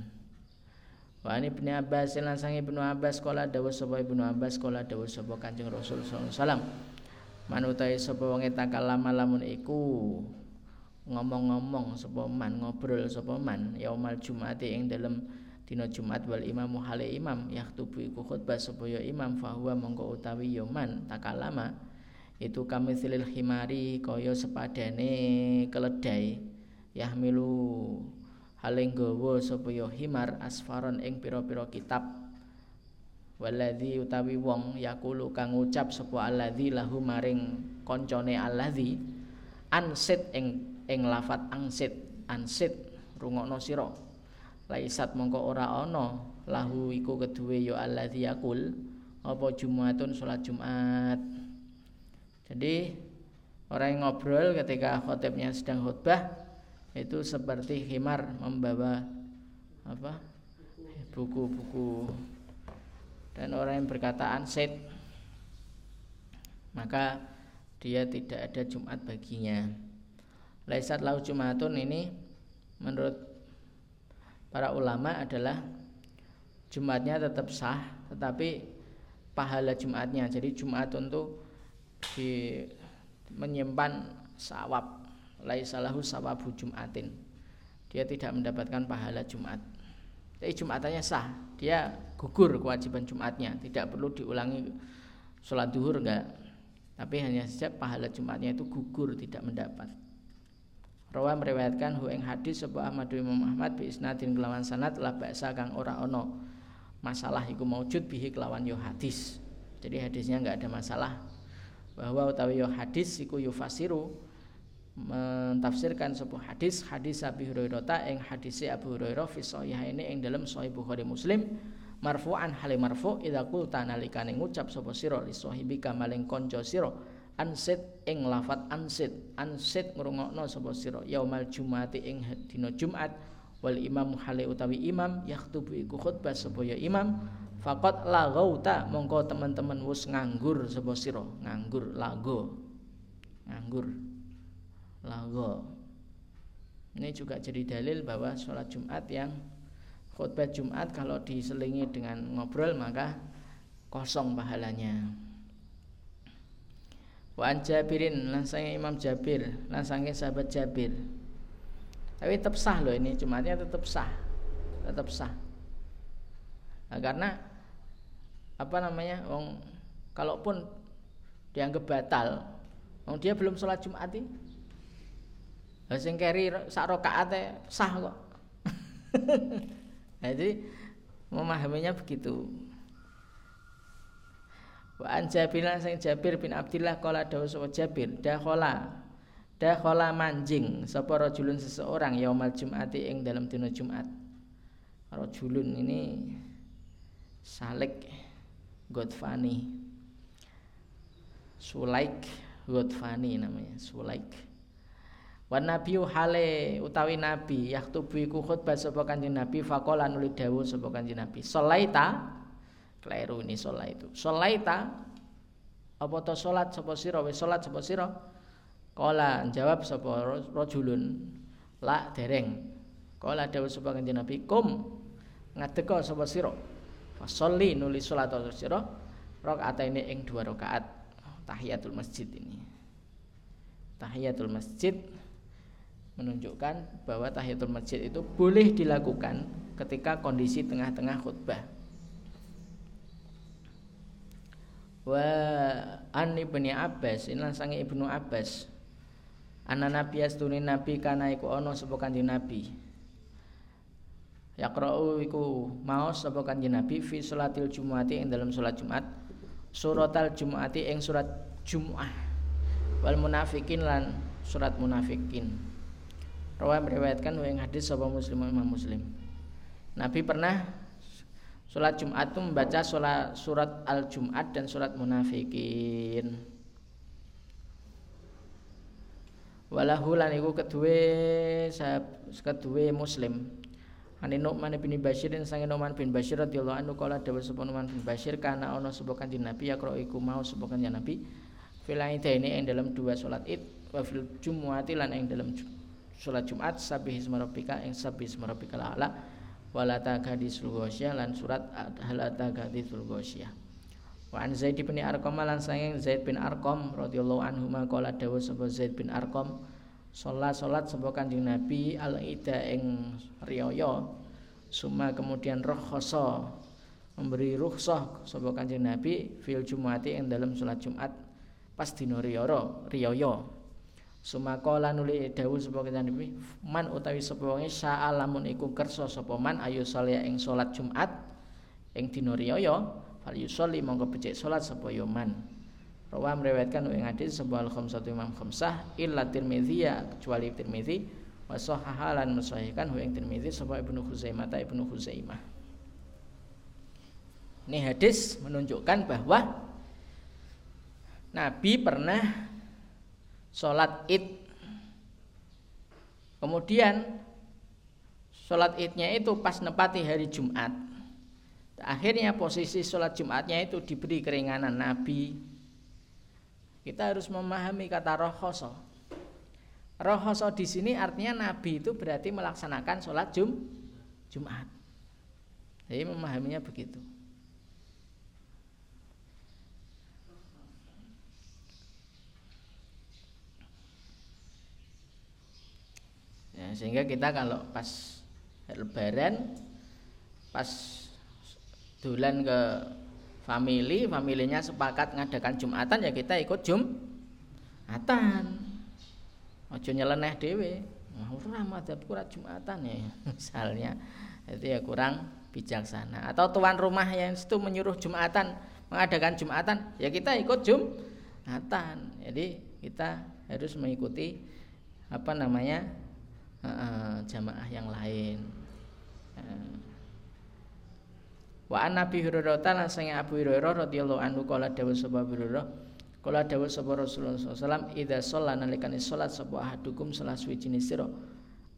Wa ani bin Abbas lan sang Ibnu Abbas qala dawuh sapa Ibnu Abbas qala dawuh sapa Kanjeng Rasul sallallahu alaihi wasallam. Man utahe sapa wong takalama lamun iku ngomong-ngomong sapa man ngobrol sapa man yaumal Jumati ing dalem dina Jumat wal imamu hale imam yaktubu iku khutbah supaya imam fahuwa mongko utawi yoman takalama itu kami silil khimari kaya sepadane keledai yahmilu hale nggawa supaya himar asfaron ing pira-pira kitab waladzi utawi wong yakulu kang ucap sapa alladzi lahu maring koncone alladzi ansit ing lafat ansit rungokno sira laisat mongko ora ana lahu iku keduwe ya allazi yaqul apa Jumatun salat Jumat. Jadi orang yang ngobrol ketika khatibnya sedang khutbah itu seperti khimar membawa apa? Buku-buku. Dan orang yang berkata ansit maka dia tidak ada Jumat baginya. Laisat lahu Jumatun ini menurut para ulama adalah Jumatnya tetap sah, tetapi pahala Jumatnya. Jadi Jumat untuk menyimpan sawab, laisalahu sawabu Jumatin. Dia tidak mendapatkan pahala Jumat. Jadi Jumatannya sah, dia gugur kewajiban Jumatnya, tidak perlu diulangi sholat duhur enggak. Tapi hanya saja pahala Jumatnya itu gugur tidak mendapat. Rawa meriwayatkan hu ing hadis sapa Ahmad Imam Ahmad bi isnadin kelawan sanad la ba'sa kang ora ana masalah iku maujud bihi kelawan yo hadis. Jadi hadisnya enggak ada masalah. Bahwa utawi yo hadis iku yufasiru mentafsirkan sebuah hadis Abi Hurairah ing hadise Abu Hurairah fi sahihaine ing dalam Sahih Bukhari Muslim marfu'an hale marfu' idza qulta nalikane ngucap sapa sira li sahibika maling kanca sira ansit ing lafat ansit ngrungokno sapa sira yaumal jumati ing dina Jumat wal imam hale utawi imam yaktubu iku khutbah sapa ya imam faqat lagauta mongko teman-teman wis nganggur sapa sira nganggur lago. Ini juga jadi dalil bahwa sholat Jumat yang khutbah Jumat kalau diselingi dengan ngobrol maka kosong pahalanya. Wa an Jabirin lansangnya Imam Jabir, lansangnya sahabat Jabir. Tapi tetap sah loh ini, Jumatnya tetap sah. Nah, karena kalaupun dianggap batal, dia belum sholat Jumat ini, sing keri sak rakaate sah kok. Jadi memahaminya begitu. Wa an Jabir sing Jabir bin Abdillah qala dawu sapa Jabir dakhala manjing sapa rajulun seseorang yaumal Jum'ati ing dalam dina Jumat. Rajulun ini Salik Godfani, Sulaik Godfani namanya, Sulaik. Wan nabiyyu hale utawi nabi yaktubu iku khutbah sapa kanjeng nabi faqala nuli dawuh sapa kanjeng nabi sholaita kleru ni sholaita apa to salat sapa sira wis salat sapa sira qala jawab sapa rajulun la dereng qala dawuh sapa kanjeng nabi kum ngadeka sapa sira fasholli nuli salat sira rakaatene ing 2 rakaat tahiyatul masjid menunjukkan bahwa tahiyatul masjid itu boleh dilakukan ketika kondisi tengah-tengah khutbah. Wa an Ibnu Abbas, ini langsung Ibnu Abbas. Ana nabiyas tuni nabi kana iku ana sapa kanjeng nabi. Yaqra'u iku maos sapa kanjeng nabi fi salatil Jum'ati ing dalam salat Jumat, suratal Jum'ati ing surat Jum'ah. Wal munafikin lan surat munafikin. Rawi meriwayatkan yang hadis sapa Muslim Imam Muslim. Nabi pernah salat Jumat itu membaca surat Al-Jum'at dan surat Munafikin. Walahu lan iku kedue Muslim. Ani Nu'man bin Bashir sange Nu'man bin Bashir radhiyallahu anhu kala dawuh sapa Nu'man bin Bashir kana ana sapa kanjeng Nabi yakro iku mau sapa kanjeng Nabi filaidaini ing dalam dua salat Id wa fil Jumu'ati lan ing dalam salat Jumat sabbihisma rabbika ing sabbihisma rabbikal a'la wala taghadisul ghasyah lan surat al-taghadisul ghasyah. Wa an Zaid bin Arqam lan sanging Zaid bin Arqam radhiyallahu anhu maqala dawu sapa Zaid bin Arqam salat sapa kanjeng Nabi al-ida ing riyaya summa kemudian rukhsah memberi rukhsah sapa kanjeng Nabi fil Jumu'ati ing dalam salat Jumat pas dina riyaya. Sumakola nuli dawuh sapa kanjeng Nabi man utawi sapa wonge sa'alamun iku kersa sapa man ayu shalia ing salat Jumat ing dina riyaya fal yusolli mongko becik salat sapa ya man. Rawi meriwayatkan ing hadis sebuah al-khamsatu Imam Khamsah illa Tirmizi kecuali Tirmizi wa sahahalan musahihkan ing Tirmizi sapa Ibnu Khuzaimah. Ini hadis menunjukkan bahwa Nabi pernah sholat Id. Kemudian sholat Idnya itu pas nepati hari Jumat. Akhirnya posisi sholat Jumatnya itu diberi keringanan Nabi. Kita harus memahami kata rohoso. Rohoso di sini artinya Nabi itu berarti melaksanakan sholat Jumat. Jadi memahaminya begitu. Sehingga kita kalau pas lebaran, pas dolan ke familinya sepakat ngadakan Jumatan, ya kita ikut Jumatan. Ojo nyeleneh dhewe. Ora madhabku ora Jumatan ya misalnya. Itu ya kurang bijaksana. Atau tuan rumah yang itu menyuruh Jumatan, mengadakan Jumatan, ya kita ikut Jumatan. Jadi kita harus mengikuti jamaah yang lain. Wa an Abi Hurairah ta'ala sange Abu Hurairah radhiyallahu anhu qala dawu sapa Abu Hurairah qala dawu sapa Rasulullah sallallahu alaihi wasallam idza shalla nalikane salat sapa ahadukum salat suwijine sira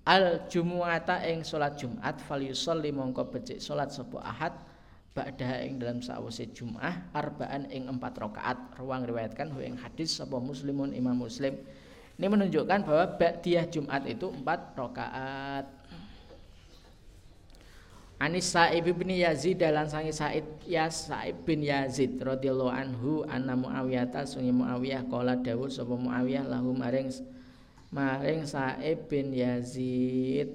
al jumu'ata ing salat Jumat falyusolli mongko becik salat sapa ahad ba'daha ing dalam sawise Jumat arba'an ing 4 rakaat ruang riwayatkan hu ing hadis sapa Muslimun Imam Muslim. Ini menunjukkan bahwa ba'diyah Jumat itu 4 rakaat. Anis Sa'ib bin Yazid dalan sangi Sa'ib bin Yazid radhiyallahu anhu anna Muawiyah sungi Muawiyah qala dawuh sapa Muawiyah lahu maring Sa'ib bin Yazid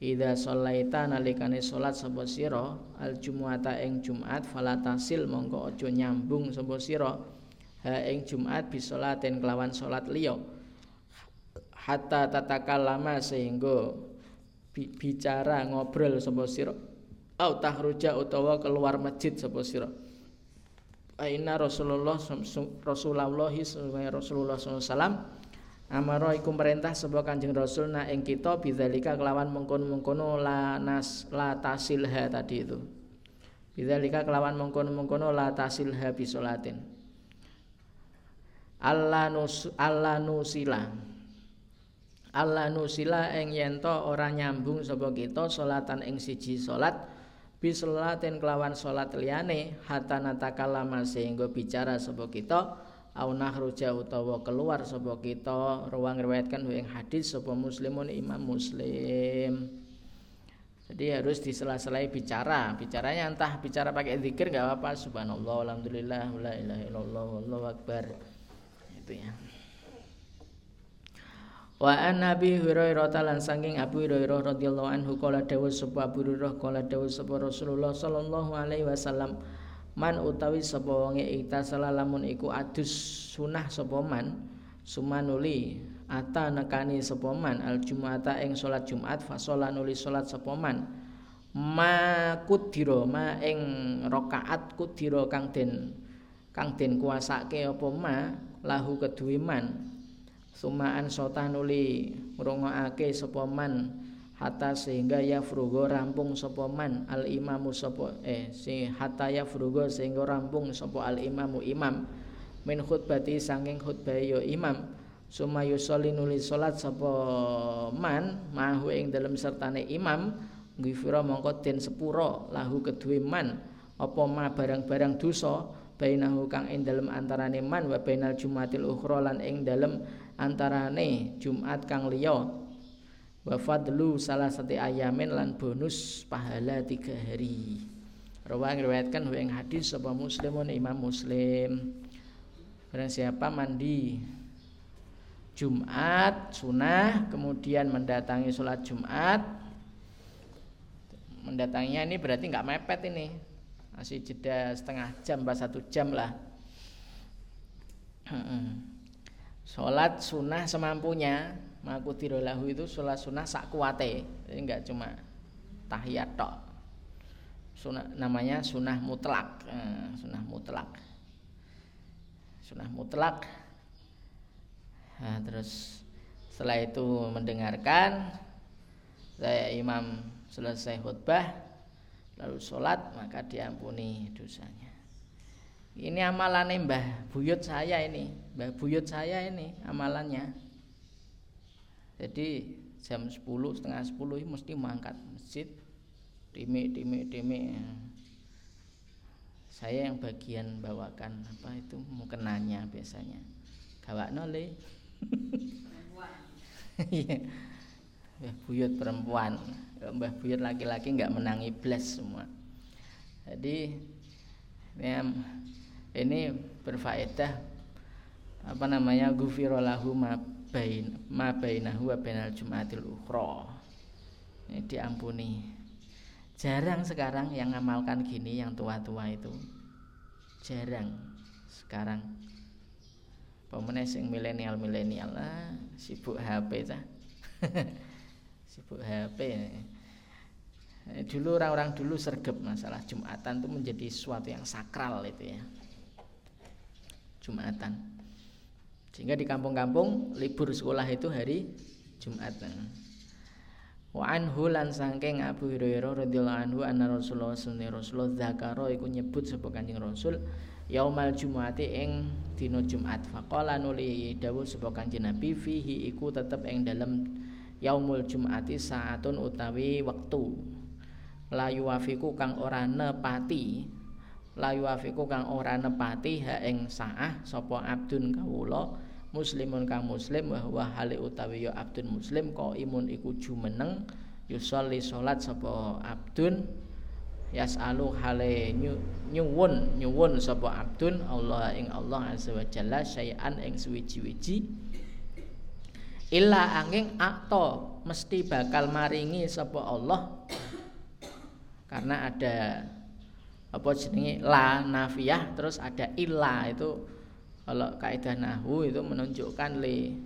idza sholaita nalikane salat sapa sira al jumu'ata ing Jumat falatasil mongko aja nyambung sapa sira ha ing Jumat bisolaten kelawan salat liya hatta tatakallama sehingga bicara ngobrol sapa sira au tahruja utawa keluar masjid sapa sira aina Rasulullah sallallahu alaihi wasallam amara iku perintah sapa Kanjeng Rasul na ing kita bidzalika kelawan mengkono-mengkono la tasilha tadi itu bidzalika kelawan mengkono-mengkono la tasilha bi salatin Allah nusila ing yento ora nyambung sapa kita salatan ing siji salat bi salatin kelawan salat liyane hatta natakalama sehingga bicara sapa kita au nakhruja utawa keluar sapa kita ruang riwayatkan ing hadis sapa Muslimun Imam Muslim. Jadi harus disela-selai bicaranya entah bicara pakai zikir enggak apa-apa subhanallah alhamdulillah la ilaha illallah wallahu akbar itu ya. Wa an Abi Hurairah talan saking Abu Hurairah radhiyallahu anhu qala dawu sapa Abu Hurairah qala dawu sapa Rasulullah sallallahu alaihi wasallam man utawi sapa wonge iktasala lamun iku adus sunah sapa man sumanuli ata nekani sapa man al jumu'ata ing salat Jumat fasolanuli salat sapa man ma kudira ma ing rakaat kudira kang den kuasake apa ma lahu kedue man sumaan sotanuli ngrungokake sapa man hatta sehingga yafrugo rampung sapa man al imamu hatta yafrugo sehingga rampung sapa al imamu imam min khutbati sanging khutbah ya imam sumayu solinuli salat sapa man mahu ing dalem sertane imam ngifira mongko den sepura lahu kedue man apa ma barang-barang dosa bainahu kang ing dalem antarane man wa bainal jumatil ukhra lan ing dalem antarane Jumat kang liya wa fadlu salasati ayamin lan bonus pahala 3 hari rawang riwayatkan ing hadis sapa Muslimun Imam Muslim. Barang siapa mandi Jumat sunah kemudian mendatangi salat Jumat mendatanginya ini berarti enggak mepet ini masih jeda setengah jam atau 1 jam lah. Sholat sunnah semampunya makutiro lahu itu sholat sunnah sakwate, jadi enggak cuma tahiyat tok. Namanya sunnah mutlak. Sunnah mutlak. Nah, terus setelah itu mendengarkan saya imam selesai khutbah lalu sholat maka diampuni dosanya. Ini amalannya Mbah Buyut saya ini amalannya. Jadi jam 10, setengah 10 ini mesti mangkat masjid. Dimik. Saya yang bagian bawakan mukenanya biasanya. Gawakno le. Mbah Buyut perempuan. Mbah Buyut laki-laki enggak menangi blas semua. Jadi ini berfaedah ghufira lahu ma bainahu wa bainal jumatil ukhra. Ini diampuni. Jarang sekarang yang ngamalkan gini yang tua-tua itu. Jarang sekarang. Pemene sing milenial lah sibuk HP ta. Dulu orang-orang dulu sergap masalah Jumatan itu menjadi sesuatu yang sakral itu ya. Jumatan. Sehingga di kampung-kampung libur sekolah itu hari Jumatan. Wa anhu lan saking Abu Hurairah radhiyallahu anhu anna Rasulullah sallallahu alaihi wasallam zakaro iku nyebut sapa Kanjeng Rasul yaumal Jumati ing dina Jumat. Faqala nuli dawuh sapa Kanjeng Nabi fihi iku tetep ing dalem yaumul Jumati saatun utawi wektu. Layu afiku kang ora nepati ha ing saah sapa abdun kawula muslimun kang muslim wa hale utawi ya abdun muslim qaimun iku jumeneng yusolli salat sapa abdun yasalu hale nyuwun sapa abdun Allah ing Allah azza wa jalla syai'an ing suwiji-wiji illa angin akto mesti bakal maringi sapa Allah karena ada apa jenenge la nafiyah terus ada illa itu kalau kaidah nahwu itu menunjukkan li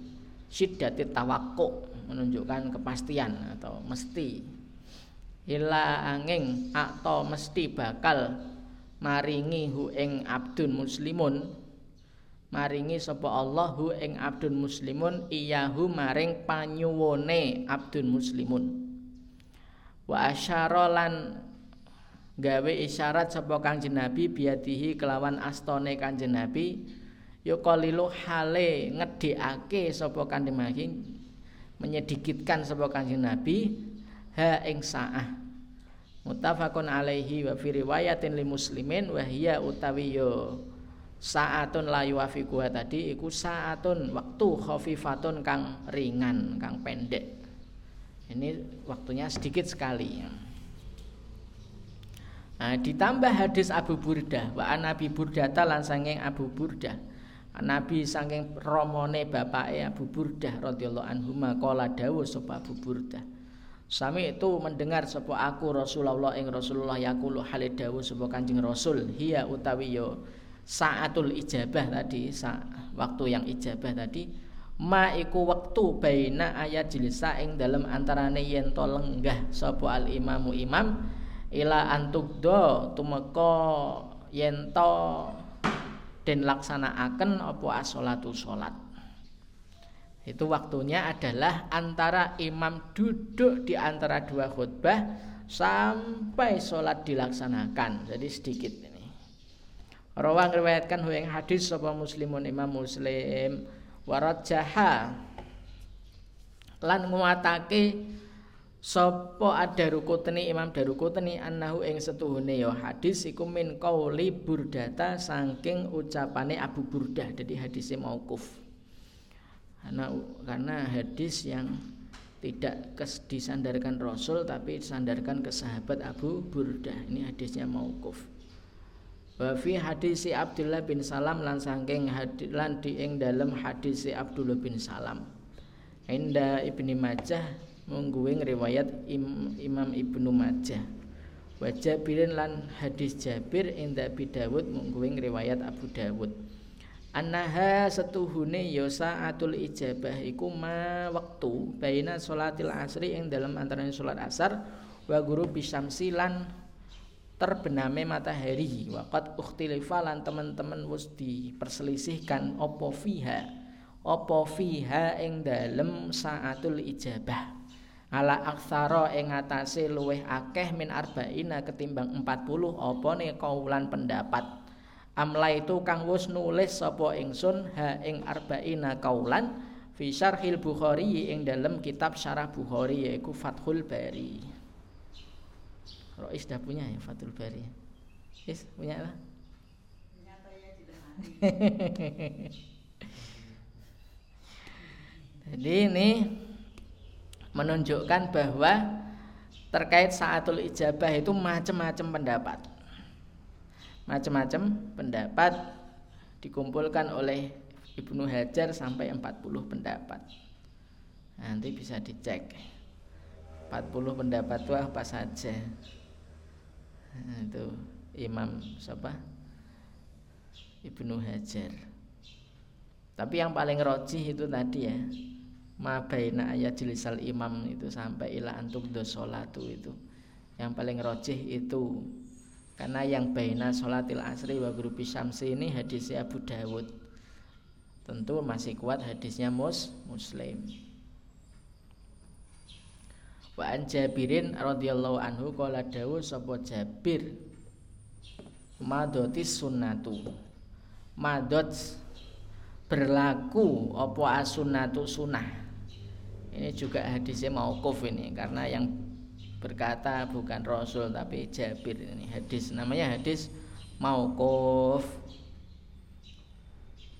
syiddati tawakku menunjukkan kepastian atau mesti illa angin atau mesti bakal maringi hu ing abdun muslimun maringi sapa Allah hu ing abdun muslimun iyahu maring panyuwone abdun muslimun wa asyara lan gawe isyarat sapa Kanjeng Nabi biatihi kelawan astone Kanjeng Nabi yaqalilu hale ngedhekake sapa Kanjeng Nabi menyedikitkan sapa Kanjeng Nabi ha ing saah muttafaqun alaihi wa fi riwayatin li muslimin wa hiya utawi yo saatun la yuafiqu tadi iku saatun waktu khafifatun kang ringan kang pendek. Ini waktunya sedikit sekali. Nah, ditambah hadis Abu Burdah, wa Nabi Burdah talan sanging Abu Burdah. Nabi sanging romone bapake Abu Burdah radhiyallahu anhuma qala dawuh sapa Abu Burdah. Sami itu mendengar sapa aku Rasulullah ing Rasulullah yaqulu hale dawuh sapa Kanjeng Rasul hiya utawi yo saatul ijabah tadi, waktu yang ijabah tadi. Ma iku wektu baina ayat jilsa ing dalem antarane yen to lenggah sapa al imamu imam ila antukdo tumeka yen to den laksanakaken apa as-shalatu salat. Itu waktunya adalah antara imam duduk di antara dua khutbah sampai salat dilaksanakan. Jadi sedikit ini. Rawang riwayatkan hu ing hadis sapa muslimun imam muslim warajjaha lan nguwatake sapa Ad-Daruqutni Imam Daruqutni annahu ing setuhune ya hadis iku min qauli Burdata saking ucapane Abu Burdah dadi hadise mauquf karena hadis yang tidak disandarkan Rasul tapi disandarkan ke sahabat Abu Burdah ini hadisnya mauquf. Wa fi hadisi Abdullah bin Salam lan saking lan diing dalam hadisi Abdullah bin Salam. Inda Ibnu Majah mungguwe ngriwayat Imam Ibnu Majah. Wa Jabirin lan hadis Jabir inda Abi Dawud mungguwe ngriwayat Abu Dawud. Annaha setuhune ya saatul ijabah iku ma wektu baina sholatil asri ing dalam antaraning salat asar wa ghurubi syamsi lan terbename matahari waqat ukhtilifal lan teman-teman wis diperselisihkan apa fiha ing dalem saatul ijabah ala aksara ing atase luweh akeh min arba'ina ketimbang 40 opone kaulan pendapat amlai itu kang wis nulis sapa ingsun ha ing arba'ina kaulan fi syarhil Bukhari ing dalem kitab syarah Bukhari yaiku Fathul Bari. Rois dah punya ya Fathul Bari. Yes, punya lah. Jadi ini menunjukkan bahwa terkait saatul ijabah itu macam-macam pendapat dikumpulkan oleh Ibnu Hajar sampai 40 pendapat. Nanti bisa dicek 40 pendapat itu apa saja. Itu Imam siapa? Ibnu Hajar. Tapi yang paling rojih itu tadi ya. Ma baina ayat jilisal imam itu sampai ila antuk do sholatu itu. Yang paling rojih itu, karena yang baina sholatil asri wa ghurubi syamsi ini hadisnya Abu Dawud. Tentu masih kuat hadisnya Muslim. Wa an Jabirin radhiyallahu anhu qala dawu sapa Jabir madotis sunnatu. Madot berlaku apa as-sunnatu sunnah. Ini juga hadisnya mauquf ini, karena yang berkata bukan Rasul tapi Jabir, ini hadis namanya hadis mauquf,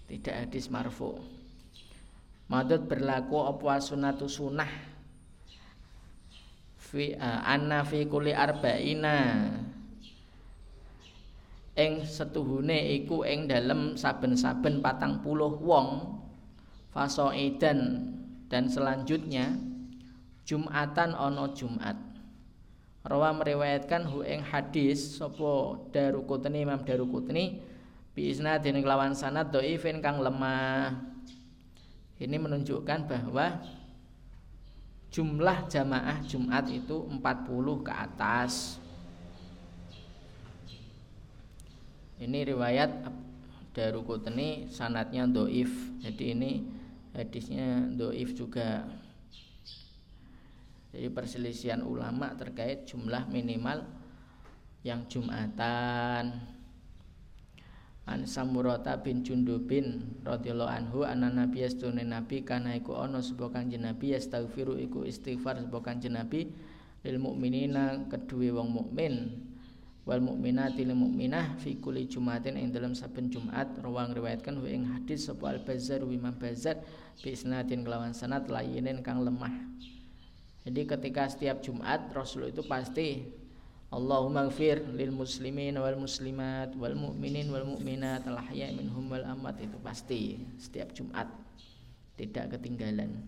tidak hadis marfu. Madot berlaku apa as-sunnatu sunnah fi anna fi kulli arba'ina, ing setuhune iku ing dalem saben-saben 40 wong fasoidan, dan selanjutnya Jum'atan ono Jum'at. Rawa meriwayatkan hu ing hadis sapa Daruqutni, Imam Daruqutni, bi isnadin kelawan sanad dhaifin kang lemah. Ini menunjukkan bahwa jumlah jamaah Jumat itu 40 ke atas. Ini riwayat Daruqutni, sanadnya dhaif. Jadi ini hadisnya dhaif juga. Jadi perselisihan ulama terkait jumlah minimal yang Jumatan. An Samurata bin Jundubin radhiyallahu anhu anna nabiyya astune nabi kana iku ana sapa kanjeng nabi yastaghfiru iku istighfar sapa kanjeng nabi lil mukminina kedue wong mukmin wal mukminati lil mukminah fi kulli jumatin ing dalem saben Jumat. Rawang riwayatkan hu ing hadis sapa Al-Bazzar wa Imam Bazzar bi isnadin kelawan sanad layinen kang lemah. Jadi ketika setiap Jumat Rasul itu pasti Allahumma ghfir lil muslimin wal muslimat wal mu'minin wal mu'minat al ahya'i minhum wal amwat, itu pasti setiap Jumat, tidak ketinggalan.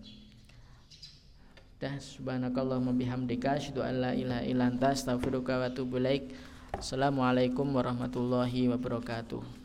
Dah subhanakallahumma bihamdika asyhadu an la ilaha illa anta astaghfiruka wa atubu ilaik. Assalamualaikum warahmatullahi wabarakatuh.